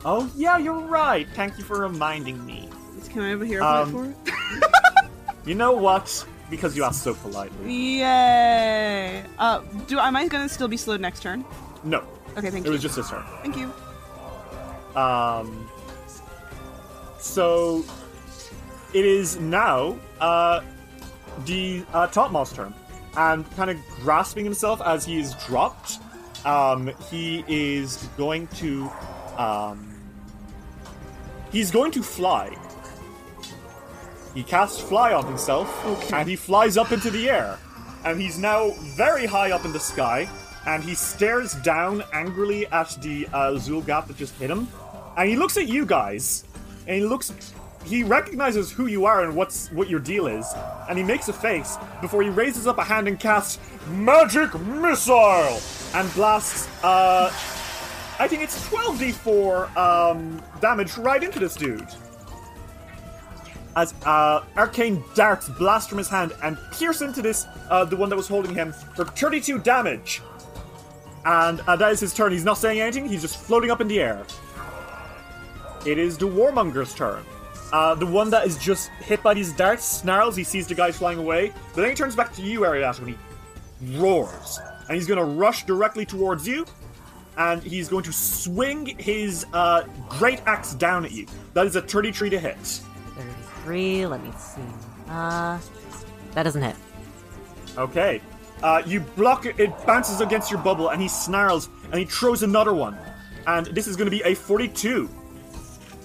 Oh, yeah, you're right. Thank you for reminding me. Can I have a hero point for it? You know what? Because you asked so politely. Yay! Am I gonna still be slowed next turn? No. Okay, thank you. It was just this turn. Thank you. So... It is now, the Topmoss turn. And kind of grasping himself as he is dropped, he is going to... he's going to fly. He casts fly on himself, okay, and he flies up into the air. And he's now very high up in the sky, and he stares down angrily at the Zul'Gat that just hit him. And he looks at you guys, and he looks... He recognizes who you are and what your deal is, and he makes a face before he raises up a hand and casts Magic Missile! And blasts, I think it's 12d4 damage right into this dude. As arcane darts blast from his hand and pierce into this, the one that was holding him, for 32 damage. And that is his turn. He's not saying anything, he's just floating up in the air. It is the Warmonger's turn. The one that is just hit by these darts snarls, he sees the guy flying away, but then he turns back to you, Ariato, and he roars. And he's going to rush directly towards you, and he's going to swing his great axe down at you. That is a 33 to hit. 33, let me see. That doesn't hit. Okay. You block it, it bounces against your bubble, and he snarls, and he throws another one. And this is going to be a 42.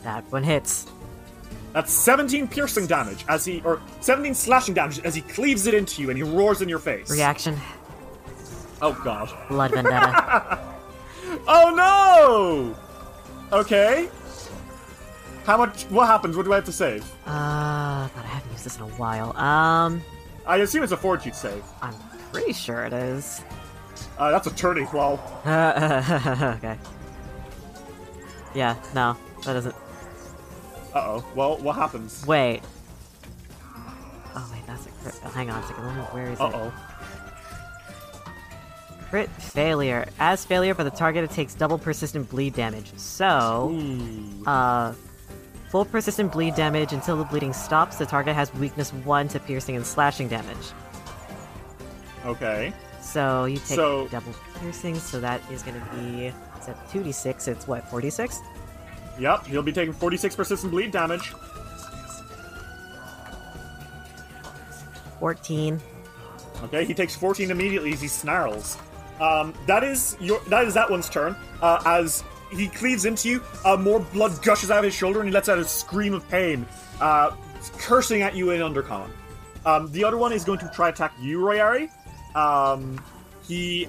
That one hits. That's 17 piercing damage as he, or 17 slashing damage as he cleaves it into you and he roars in your face. Reaction. Oh god. Blood vendetta. Oh no! Okay. How much, what happens? What do I have to save? God, I haven't used this in a while. I assume it's a fortitude save. I'm pretty sure it is. That's a turning claw. Okay. Yeah, no, that doesn't. Uh-oh. Well, what happens? Wait. Oh, wait, that's a crit. Hang on a second. Where is it? Crit failure. As failure for the target, it takes double persistent bleed damage. So, full persistent bleed damage until the bleeding stops. The target has weakness 1 to piercing and slashing damage. Okay. So, you take double piercing, so that is going to be, is that 2d6? It's what, 46? Yep, he'll be taking 46 persistent bleed damage. 14. Okay, he takes 14 immediately as he snarls. That is that one's turn. As he cleaves into you, more blood gushes out of his shoulder and he lets out a scream of pain, cursing at you in Undercommon. The other one is going to try attack you, Royari. He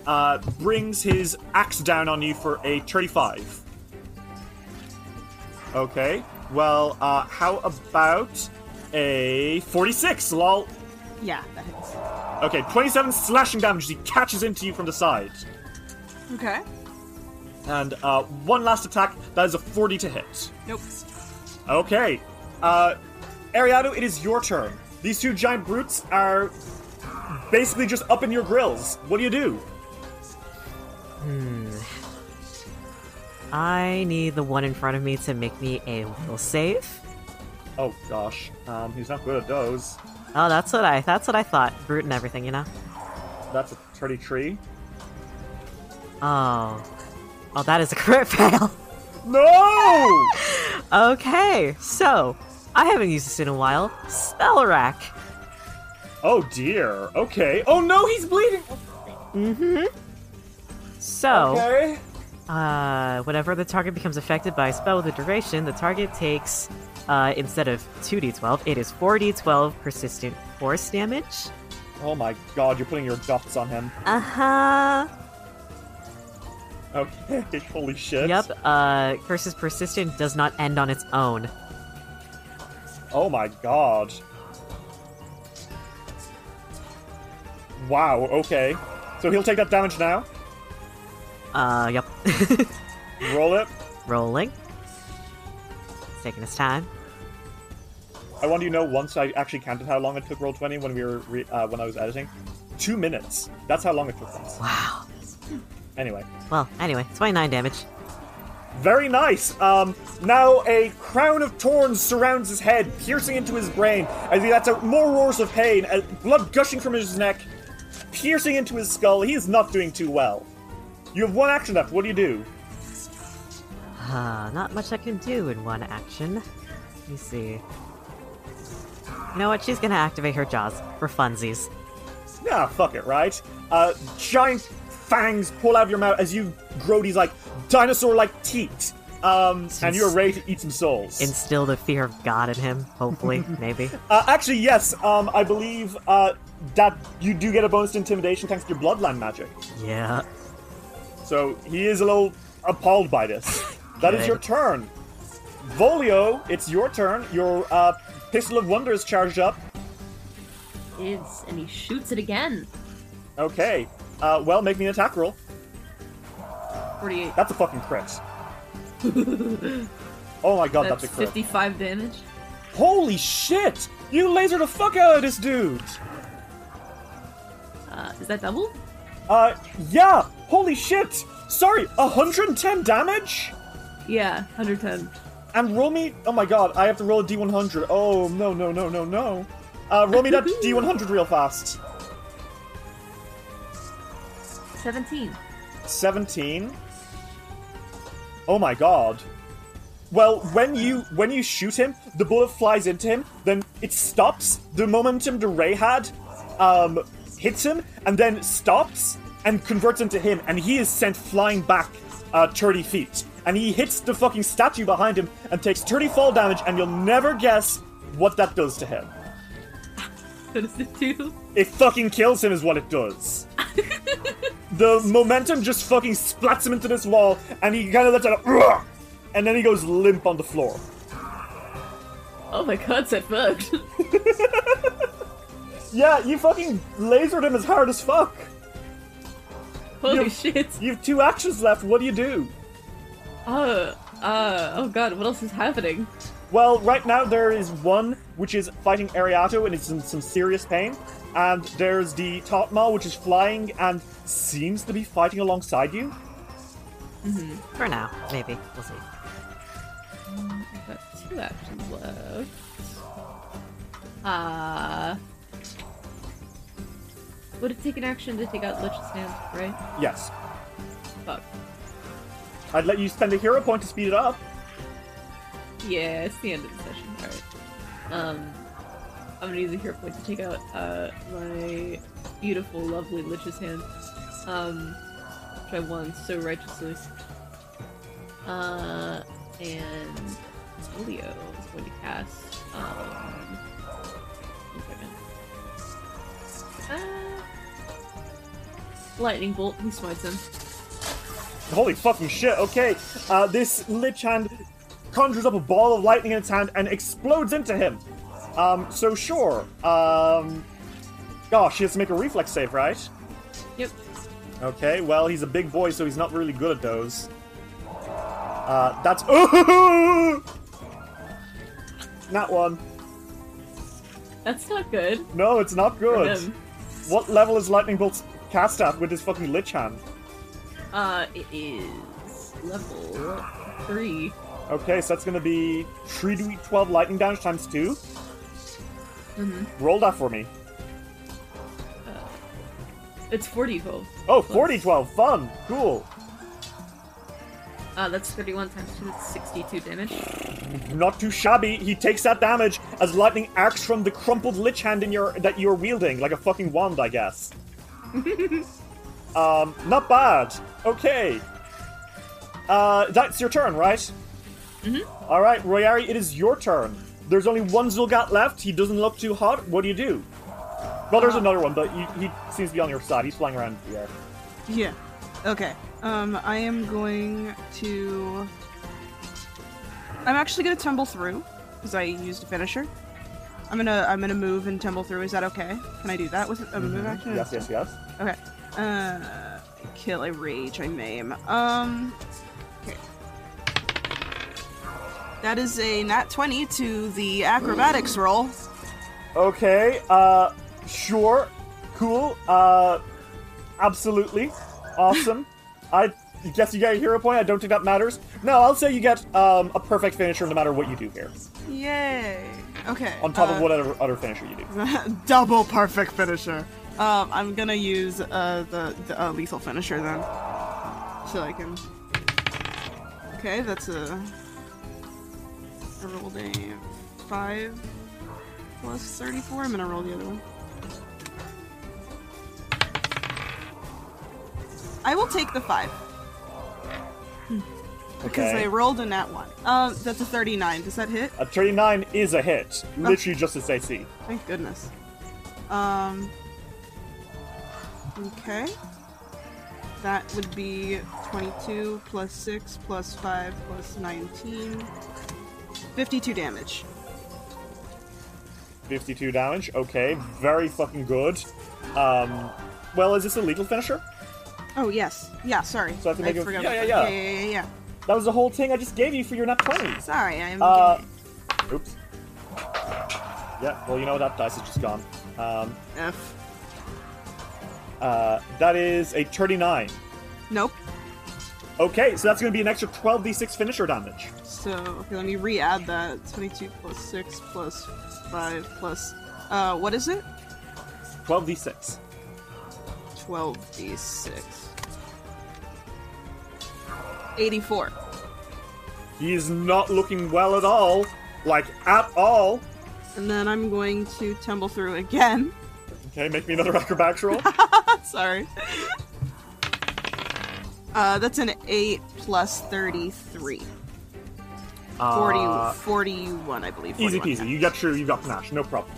brings his axe down on you for a 35. Okay, well, how about a 46, lol? Yeah, that hits. Okay, 27 slashing damage. He catches into you from the side. Okay. And one last attack. That is a 40 to hit. Nope. Okay. Ariato, it is your turn. These two giant brutes are basically just up in your grills. What do you do? I need the one in front of me to make me a will save. Oh gosh, he's not good at those. Oh, that's what I thought. Brute and everything, you know. That's a 33. Oh, that is a crit fail. No. Okay, so I haven't used this in a while. Spell rack. Oh dear. Okay. Oh no, he's bleeding. Mm-hmm. So, okay. Whenever the target becomes affected by a spell with a duration, the target takes, instead of 2d12, it is 4d12 persistent force damage. Oh my god, you're putting your guts on him. Uh-huh. Okay, holy shit. Yep, Curse's persistent does not end on its own. Oh my god. Wow, okay. So he'll take that damage now? Yep. Roll it. Rolling. It's taking his time. I want you to know, once I actually counted how long it took Roll20 when we were when I was editing. 2 minutes. That's how long it took us. Wow. Anyway. Well, anyway, 29 damage. Very nice! Now a crown of thorns surrounds his head, piercing into his brain, as he lets out more roars of pain, blood gushing from his neck, piercing into his skull. He is not doing too well. You have one action left, what do you do? Not much I can do in one action. Let me see. You know what, she's gonna activate her jaws, for funsies. Nah, fuck it, right? Giant fangs pull out of your mouth as you grow these, like, dinosaur-like teeth. And you're ready to eat some souls. Instill the fear of God in him, hopefully, maybe. Actually, yes, I believe that you do get a bonus to intimidation thanks to your bloodline magic. Yeah. So he is a little appalled by this. That is your turn. Volio, it's your turn. Your Pistol of Wonder is charged up. And he shoots it again. Okay. Well, make me an attack roll. 48. That's a fucking crit. Oh my god, that's a crit. 55 damage. Holy shit! You laser the fuck out of this dude! Is that double? Yeah! Holy shit! Sorry, 110 damage? Yeah, 110. And roll me... Oh my god, I have to roll a D100. Oh, no, no, no, no, no. Roll me that D100 real fast. 17. 17? Oh my god. Well, when you shoot him, the bullet flies into him, then it stops. The momentum the ray had hits him, and then stops, and converts into him, and he is sent flying back 30 feet. And he hits the fucking statue behind him, and takes 30 fall damage, and you'll never guess what that does to him. What does it do? It fucking kills him is what it does. The momentum just fucking splats him into this wall, and he kind of lets out a... And then he goes limp on the floor. Oh my god, that fucked. Yeah, you fucking lasered him as hard as fuck. Holy shit. You have 2 actions left, what do you do? Oh god, what else is happening? Well, right now there is one which is fighting Ariato and it's in some serious pain. And there's the Totma, which is flying and seems to be fighting alongside you. Mm-hmm. For now, maybe. We'll see. I've got 2 actions left. Would it take an action to take out Lich's Hand, right? Yes. Fuck. I'd let you spend a hero point to speed it up. Yeah, it's the end of the session. Alright. I'm gonna use a hero point to take out my beautiful, lovely Lich's Hand. Which I won so righteously. And Julio is going to cast Lightning Bolt, he smites him. Holy fucking shit, okay. This Lich Hand conjures up a ball of lightning in its hand and explodes into him. So sure. Gosh, he has to make a reflex save, right? Yep. Okay, well, he's a big boy, so he's not really good at those. That's... Nat 1. That's not good. No, it's not good. What level is Lightning Bolt cast at with his fucking Lich Hand? It is level 3. Okay, so that's gonna be 3d12 lightning damage times 2. Mm-hmm. Roll that for me. It's 4d12. Oh, 4d12, fun, cool. That's 31 times 2, that's 62 damage. Not too shabby. He takes that damage as lightning arcs from the crumpled Lich Hand that you're wielding, like a fucking wand, I guess. Not bad. Okay. That's your turn, right? Mm-hmm. All right, Royari, it is your turn. There's only one Zul'Gat left. He doesn't look too hot. What do you do? Well, there's another one, but he seems to be on your side. He's flying around the air. Yeah. Okay. I am going to... I'm actually going to tumble through, because I used a finisher. I'm gonna move and tumble through. Is that okay? Can I do that with a move action? Yes, yes, yes. Okay. Kill, I rage, I maim. Okay. That is a nat 20 to the acrobatics roll. Okay. Sure. Cool. Absolutely. Awesome. I guess you get a hero point. I don't think that matters. No, I'll say you get a perfect finisher no matter what you do here. Yay. Okay. On top of whatever other finisher you do. Double perfect finisher. I'm gonna use the lethal finisher then, so I can. Okay, that's I rolled a 5 plus 34. I'm gonna roll the other one. I will take the 5. Because I rolled a nat 1. That's a 39. Does that hit? A 39 is a hit. Literally just as AC. Thank goodness. Okay. That would be 22 plus 6 plus 5 plus 19. 52 damage. 52 damage? Okay. Very fucking good. Well, is this a lethal finisher? Oh, yes. Yeah, sorry. So I have to make it... Yeah. That was the whole thing I just gave you for your nat 20. Sorry, I'm... Oops. Yeah, well, you know, that dice is just gone. F. That is a 39. Nope. Okay, so that's going to be an extra 12d6 finisher damage. So, okay, let me re-add that. 22 plus 6 plus 5 plus... what is it? 12d6. 12d6. 84. He is not looking well at all. Like, at all. And then I'm going to tumble through again. Okay, make me another acrobatics roll. Sorry. That's an 8 plus 33. 41, I believe. 41. Easy peasy. You got true, you got panache. No problem.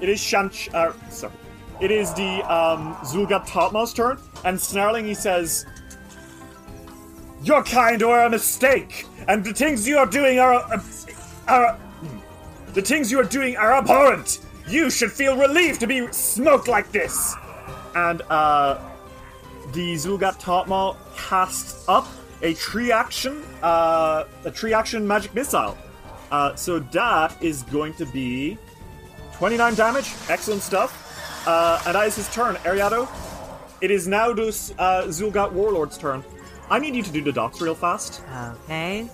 It is Shanch... sorry. It is the Zul'Gat Topmost turn. And snarling, he says... Your kind are a mistake, and the things you are doing are abhorrent. You should feel relieved to be smoked like this. And the Zul'Gat Totmal casts up a tree action magic missile. So that is going to be 29 damage. Excellent stuff. And that is his turn, Ariato. It is now the Zul'Gat Warlord's turn. I need you to do the docs real fast. Okay.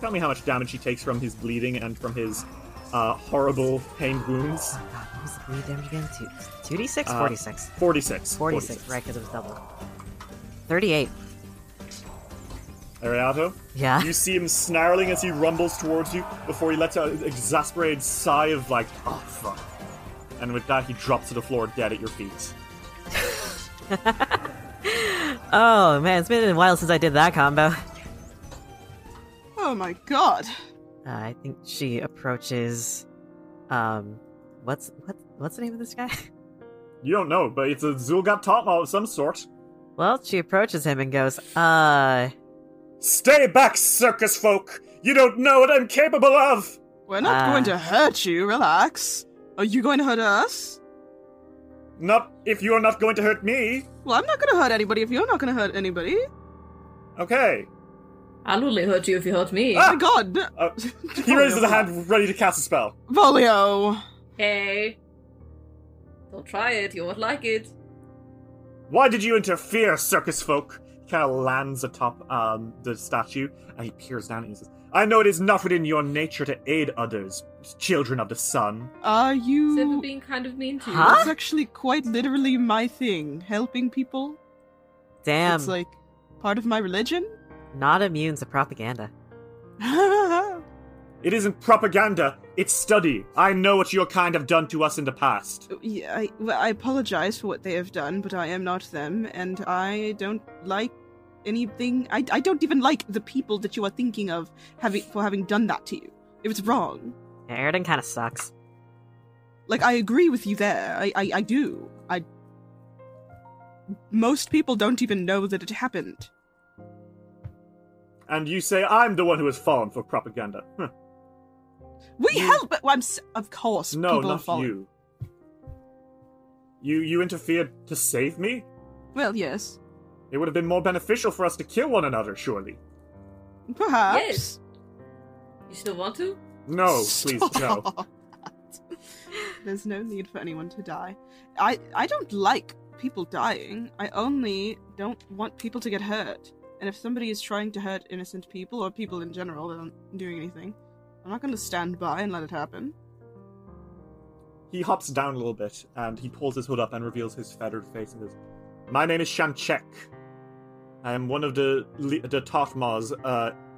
Tell me how much damage he takes from his bleeding and from his horrible pain wounds. Oh, God. What was the bleed damage again? 2d6? 46. 46, right, because it was double. 38. Ariato? Yeah? You see him snarling as he rumbles towards you before he lets out an exasperated sigh of, like, oh, fuck. And with that, he drops to the floor dead at your feet. Oh, man, it's been a while since I did that combo. Oh, my God. I think she approaches... What's the name of this guy? You don't know, but it's a Zul'Gat Totmal of some sort. Well, she approaches him and goes, Stay back, circus folk! You don't know what I'm capable of! We're not going to hurt you, relax. Are you going to hurt us? Not if you're not going to hurt me. Well, I'm not going to hurt anybody if you're not going to hurt anybody. Okay. I'll only hurt you if you hurt me. Oh, my God. He raises a hand ready to cast a spell. Volio. Hey. Don't try it. You won't like it. Why did you interfere, circus folk? He kind of lands atop the statue, and he peers down and he says, I know it is not within your nature to aid others, children of the sun. Are you... Except for being kind of mean to you. That's actually quite literally my thing. Helping people. Damn. It's like part of my religion. Not immune to propaganda. It isn't propaganda, it's study. I know what your kind have done to us in the past. Yeah, I apologize for what they have done, but I am not them, and I don't like anything. I don't even like the people that you are thinking of for having done that to you. It was wrong. Yeah, Aroden kind of sucks. Like, I agree with you there. I do. Most people don't even know that it happened. And you say I'm the one who has fallen for propaganda. Huh. We help, but of course. No, people not you. You interfered to save me? Well, yes. It would have been more beneficial for us to kill one another, surely. Perhaps. Yes. You still want to? No, stop. Please, no. There's no need for anyone to die. I don't like people dying. I only don't want people to get hurt. And if somebody is trying to hurt innocent people, or people in general that aren't doing anything, I'm not going to stand by and let it happen. He hops down a little bit, and he pulls his hood up and reveals his feathered face and says, "My name is Shanchek. I am one of the Tartmars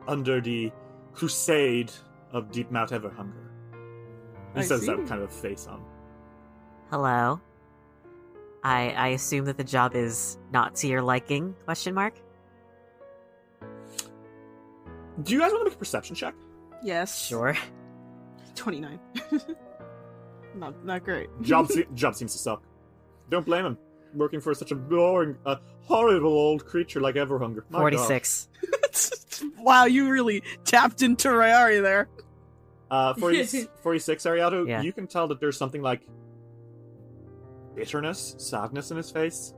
under the crusade of Deep Mount Everhunger." He says that with kind of face on. Hello. I assume that the job is not to your liking, ? Do you guys want to make a perception check? Yes. Sure. 29. Not great. Job seems to suck. Don't blame him. Working for such a boring, horrible old creature like Everhunger. My 46. Wow, you really tapped into Royari there. 46, Ariato, yeah. You can tell that there's something like bitterness, sadness in his face.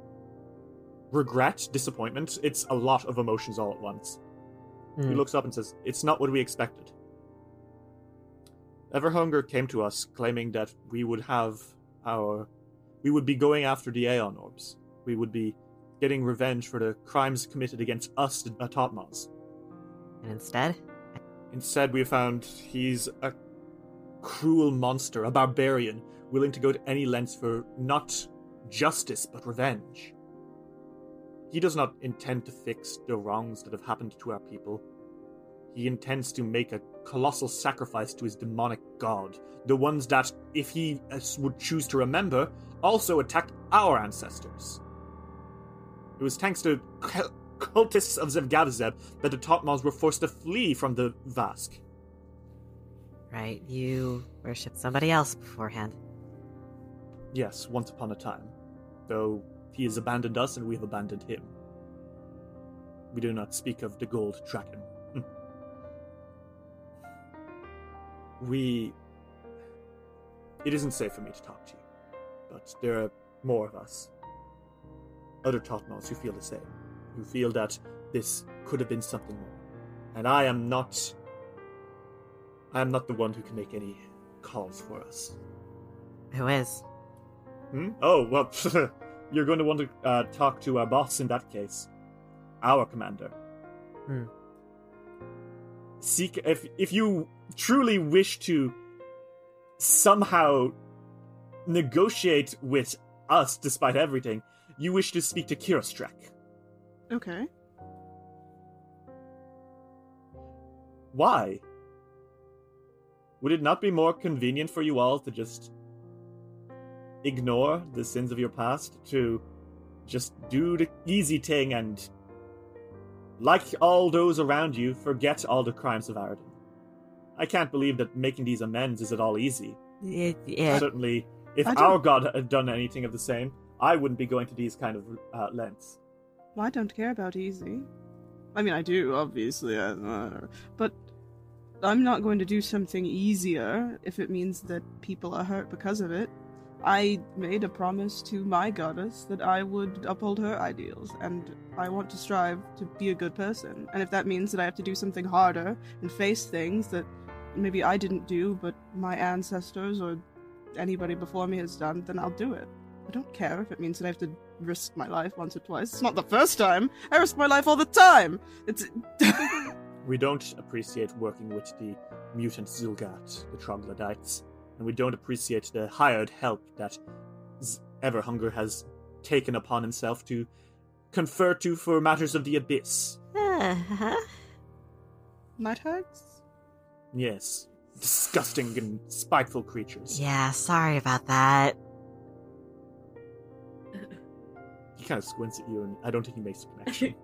Regret, disappointment. It's a lot of emotions all at once. He looks up and says, "It's not what we expected. Everhunger came to us claiming that we would be going after the Aeon Orbs. We would be getting revenge for the crimes committed against us, the Atotmaz. And instead we found he's a cruel monster, a barbarian, willing to go to any lengths for not justice, but revenge. He does not intend to fix the wrongs that have happened to our people. He intends to make a colossal sacrifice to his demonic god, the ones that, if he would choose to remember, also attacked our ancestors. It was thanks to cultists of Zevgavizet that the Totmaz were forced to flee from the Vask." Right, you worshipped somebody else beforehand. Yes, once upon a time. Though he has abandoned us, and we have abandoned him. We do not speak of the gold dragon. It isn't safe for me to talk to you, but there are more of us. Other Totmaz who feel the same, who feel that this could have been something more. And I am not the one who can make any calls for us. Who is? Oh, well... You're going to want to talk to our boss in that case. Our commander. If you truly wish to somehow negotiate with us despite everything, you wish to speak to Kirostrek. Okay. Why? Would it not be more convenient for you all to just ignore the sins of your past, to just do the easy thing and, like all those around you, forget all the crimes of Aroden? I can't believe that making these amends is at all easy. Yeah. Certainly, if our god had done anything of the same, I wouldn't be going to these kind of lengths. Well, I don't care about easy. I mean, I do, obviously. But I'm not going to do something easier if it means that people are hurt because of it. I made a promise to my goddess that I would uphold her ideals, and I want to strive to be a good person. And if that means that I have to do something harder and face things that maybe I didn't do, but my ancestors or anybody before me has done, then I'll do it. I don't care if it means that I have to risk my life once or twice. It's not the first time! I risk my life all the time! It's... We don't appreciate working with the mutant Zul'Gat, the troglodytes. And we don't appreciate the hired help that Everhunger has taken upon himself to confer to for matters of the Abyss. Night hags? Yes. disgusting and spiteful creatures. Yeah, sorry about that. He kind of squints at you, and I don't think he makes a connection.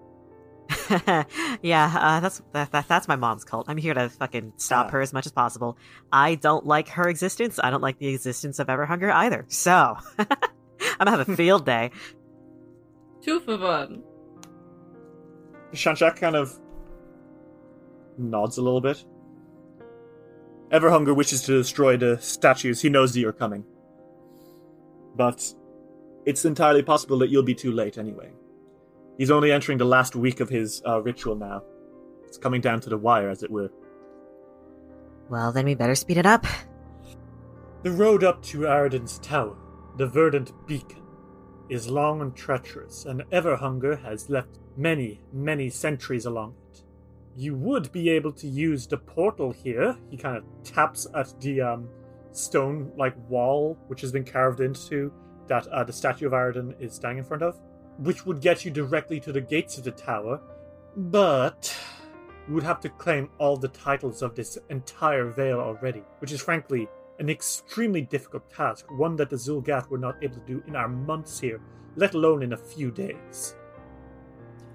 Yeah, that's my mom's cult. I'm here to fucking stop her as much as possible. I don't like her existence. I don't like the existence of Everhunger either. So, I'm gonna have a field day. Two for one. Shanshak kind of nods a little bit. Everhunger wishes to destroy the statues. He knows that you're coming. But it's entirely possible that you'll be too late anyway. He's only entering the last week of his ritual now. It's coming down to the wire, as it were. Well, then we better speed it up. The road up to Aroden's tower, the verdant beacon, is long and treacherous, and Everhunger has left many, many sentries along it. You would be able to use the portal here. He kind of taps at the stone-like wall, which has been carved into, that the statue of Aroden is standing in front of, which would get you directly to the gates of the tower, but you would have to claim all the titles of this entire Vale already, which is frankly an extremely difficult task, one that the Zul'Gat were not able to do in our months here, let alone in a few days.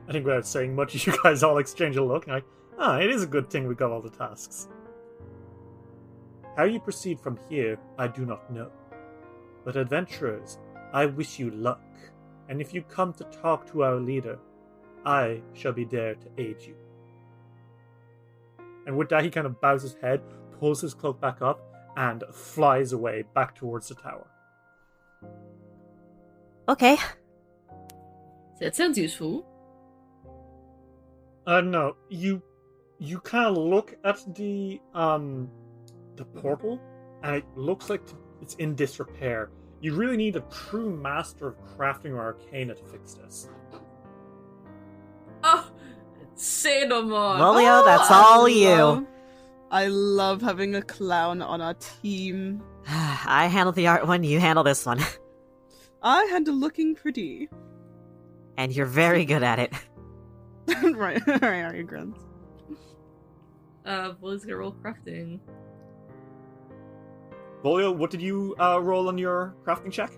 I think without saying much, you guys all exchange a look, and like, it is a good thing we got all the tasks. How you proceed from here, I do not know. But adventurers, I wish you luck, and if you come to talk to our leader, I shall be there to aid you. And with that, he kind of bows his head, pulls his cloak back up, and flies away back towards the tower. Okay. That sounds useful. No, you kind of look at the portal, and it looks like it's in disrepair. You really need a true master of crafting or arcana to fix this. Oh, say no more. Volio, that's all you. I love having a clown on our team. I handle the art one, you handle this one. I handle looking pretty. And you're very good at it. Right, are you grunts? Volio's gonna roll crafting. Volio, what did you roll on your crafting check?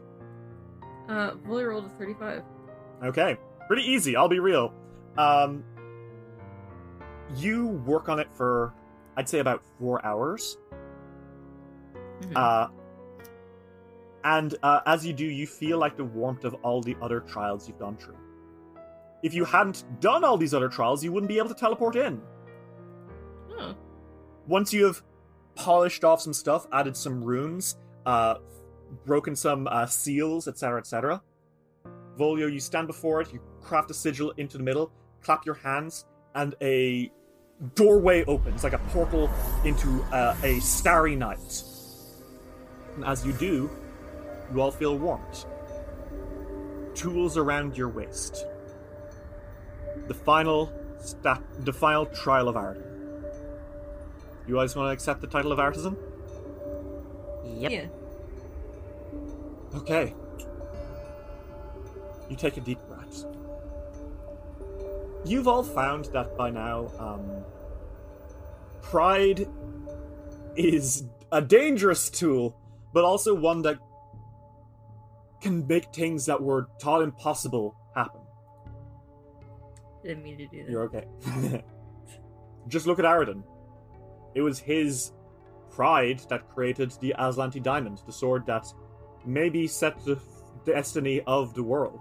Volio rolled a 35. Okay, pretty easy, I'll be real. You work on it for, I'd say, about 4 hours. Mm-hmm. And as you do, you feel like the warmth of all the other trials you've gone through. If you hadn't done all these other trials, you wouldn't be able to teleport in. Huh. Once you have polished off some stuff, added some runes, broken some seals, etc., etc., Volio, you stand before it, you craft a sigil into the middle, clap your hands, and a doorway opens, like a portal into a starry night. And as you do, you all feel warmed. Tools around your waist. The final trial of Aroden. You guys want to accept the title of artisan? Yep. Yeah. Okay. You take a deep breath. You've all found that by now, pride is a dangerous tool, but also one that can make things that were taught impossible happen. Didn't mean to do that. You're okay. Just look at Aroden. It was his pride that created the Aslanti Diamond, the sword that maybe set the destiny of the world.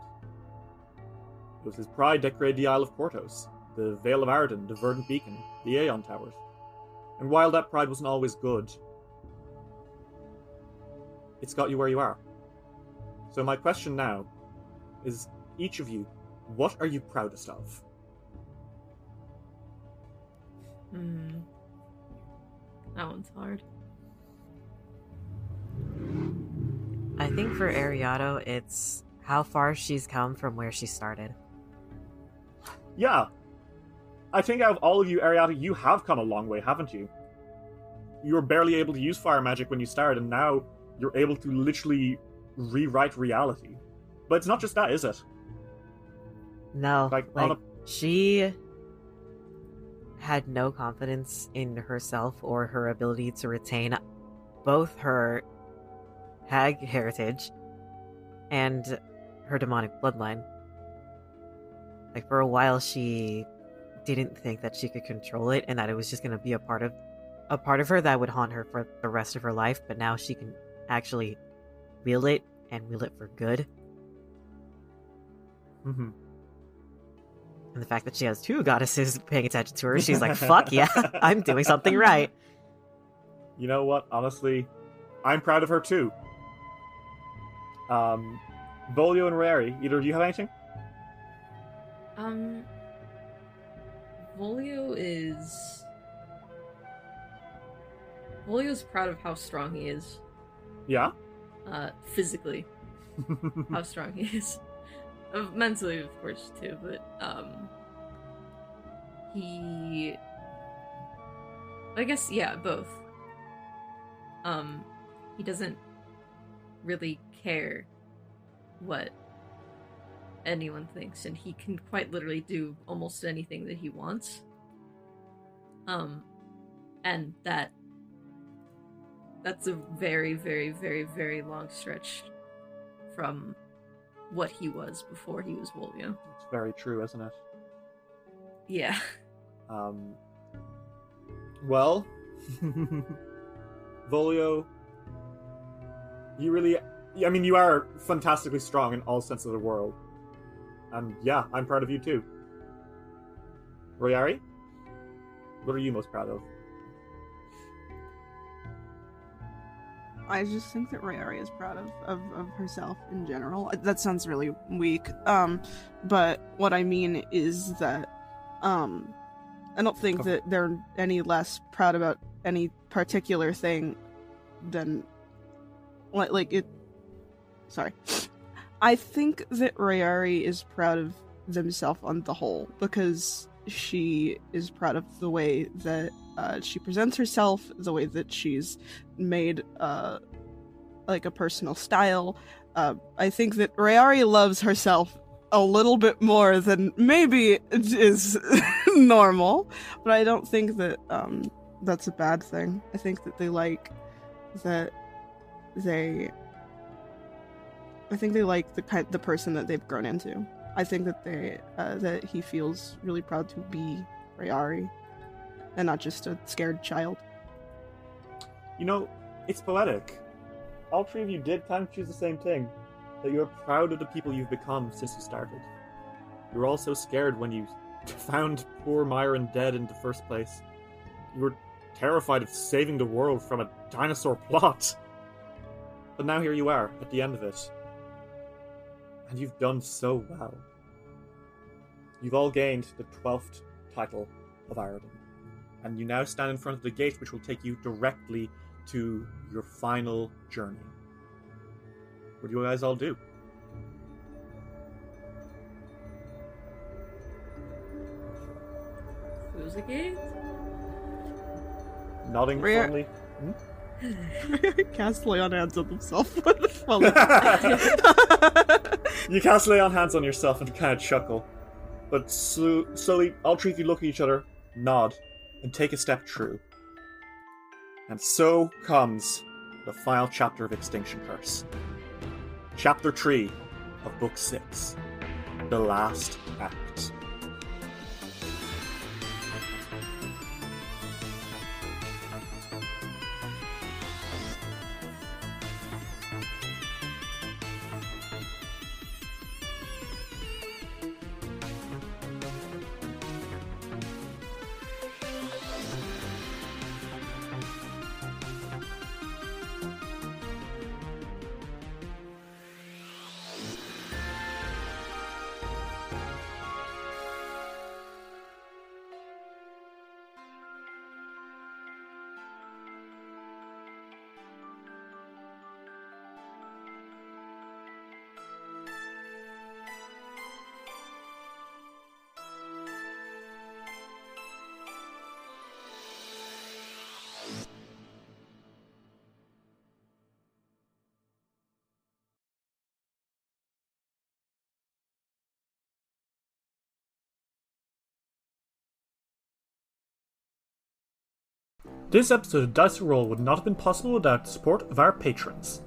It was his pride that created the Isle of Portos, the Vale of Aroden, the Verdant Beacon, the Aeon Towers. And while that pride wasn't always good, it's got you where you are. So my question now is, each of you, what are you proudest of? That one's hard. I think for Ariato, it's how far she's come from where she started. Yeah. I think out of all of you, Ariato, you have come a long way, haven't you? You were barely able to use fire magic when you started, and now you're able to literally rewrite reality. But it's not just that, is it? No. Like she had no confidence in herself or her ability to retain both her hag heritage and her demonic bloodline. Like, for a while, she didn't think that she could control it and that it was just going to be a part of her that would haunt her for the rest of her life, but now she can actually wield it and wield it for good. Mm-hmm. And the fact that she has two goddesses paying attention to her, she's like, fuck yeah, I'm doing something right. You know what? Honestly, I'm proud of her too. Volio and Royari, either of you have anything? Volio's proud of how strong he is. Yeah? Physically. How strong he is. Mentally, of course, too, but, both. He doesn't really care what anyone thinks, and he can quite literally do almost anything that he wants. And that's a very, very, very, very long stretch from what he was before he was Volio. It's very true, isn't it? Yeah. Well, Volio, you are fantastically strong in all sense of the world. And yeah, I'm proud of you too. Royari, what are you most proud of? I just think that Royari is proud of herself in general. That sounds really weak, but what I mean is that I don't think that they're any less proud about any particular thing than it. Sorry, I think that Royari is proud of themselves on the whole because she is proud of the way that she presents herself, the way that she's made a personal style. I think that Royari loves herself a little bit more than maybe is normal, but I don't think that that's a bad thing. I think that they like the person that they've grown into. I think that that he feels really proud to be Royari and not just a scared child. You know, it's poetic. All three of you did kind of choose the same thing. That you're proud of the people you've become since you started. You were all so scared when you found poor Myron dead in the first place. You were terrified of saving the world from a dinosaur plot. But now here you are, at the end of it. And you've done so well. You've all gained the 12th title of Aroden. And you now stand in front of the gate, which will take you directly to your final journey. What do you guys all do? Who's the gate? Nodding firmly. Cast Lay on Hands on himself. You cast Lay on Hands on yourself and kind of chuckle. But slowly, all three of you look at each other, nod, and take a step true. And so comes the final chapter of Extinction Curse. Chapter 3 of Book 6. The Last Act. This episode of Dice to Roll would not have been possible without the support of our patrons.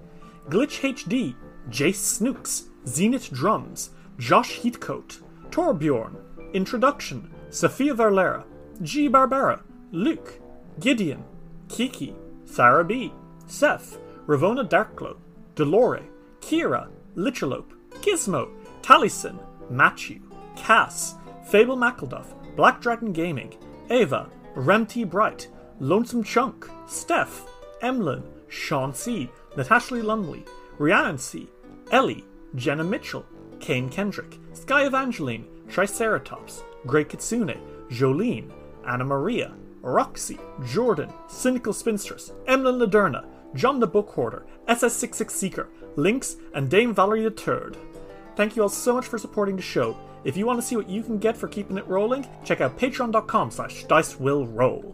Glitch HD, Jace Snooks, Zenith Drums, Josh Heathcote, Torbjorn, Introduction, Sophia Varlera, G. Barbara, Luke, Gideon, Kiki, Sarah B, Seth, Ravona Darkglow, Delore, Kira, Lichalope, Gizmo, Taliesin, Matthew, Cass, Fable McElduff, Black Dragon Gaming, Ava, Remty Bright, Lonesome Chunk, Steph, Emlyn, Sean C, Natasha Lumley, Rhiannon C, Ellie, Jenna Mitchell, Kane Kendrick, Sky Evangeline, Triceratops, Grey Kitsune, Jolene, Anna Maria, Roxy, Jordan, Cynical Spinstress, Emlyn Laderna, John the Book Hoarder, SS66 Seeker, Lynx, and Dame Valerie III. Thank you all so much for supporting the show. If you want to see what you can get for keeping it rolling, check out patreon.com/dicewillroll.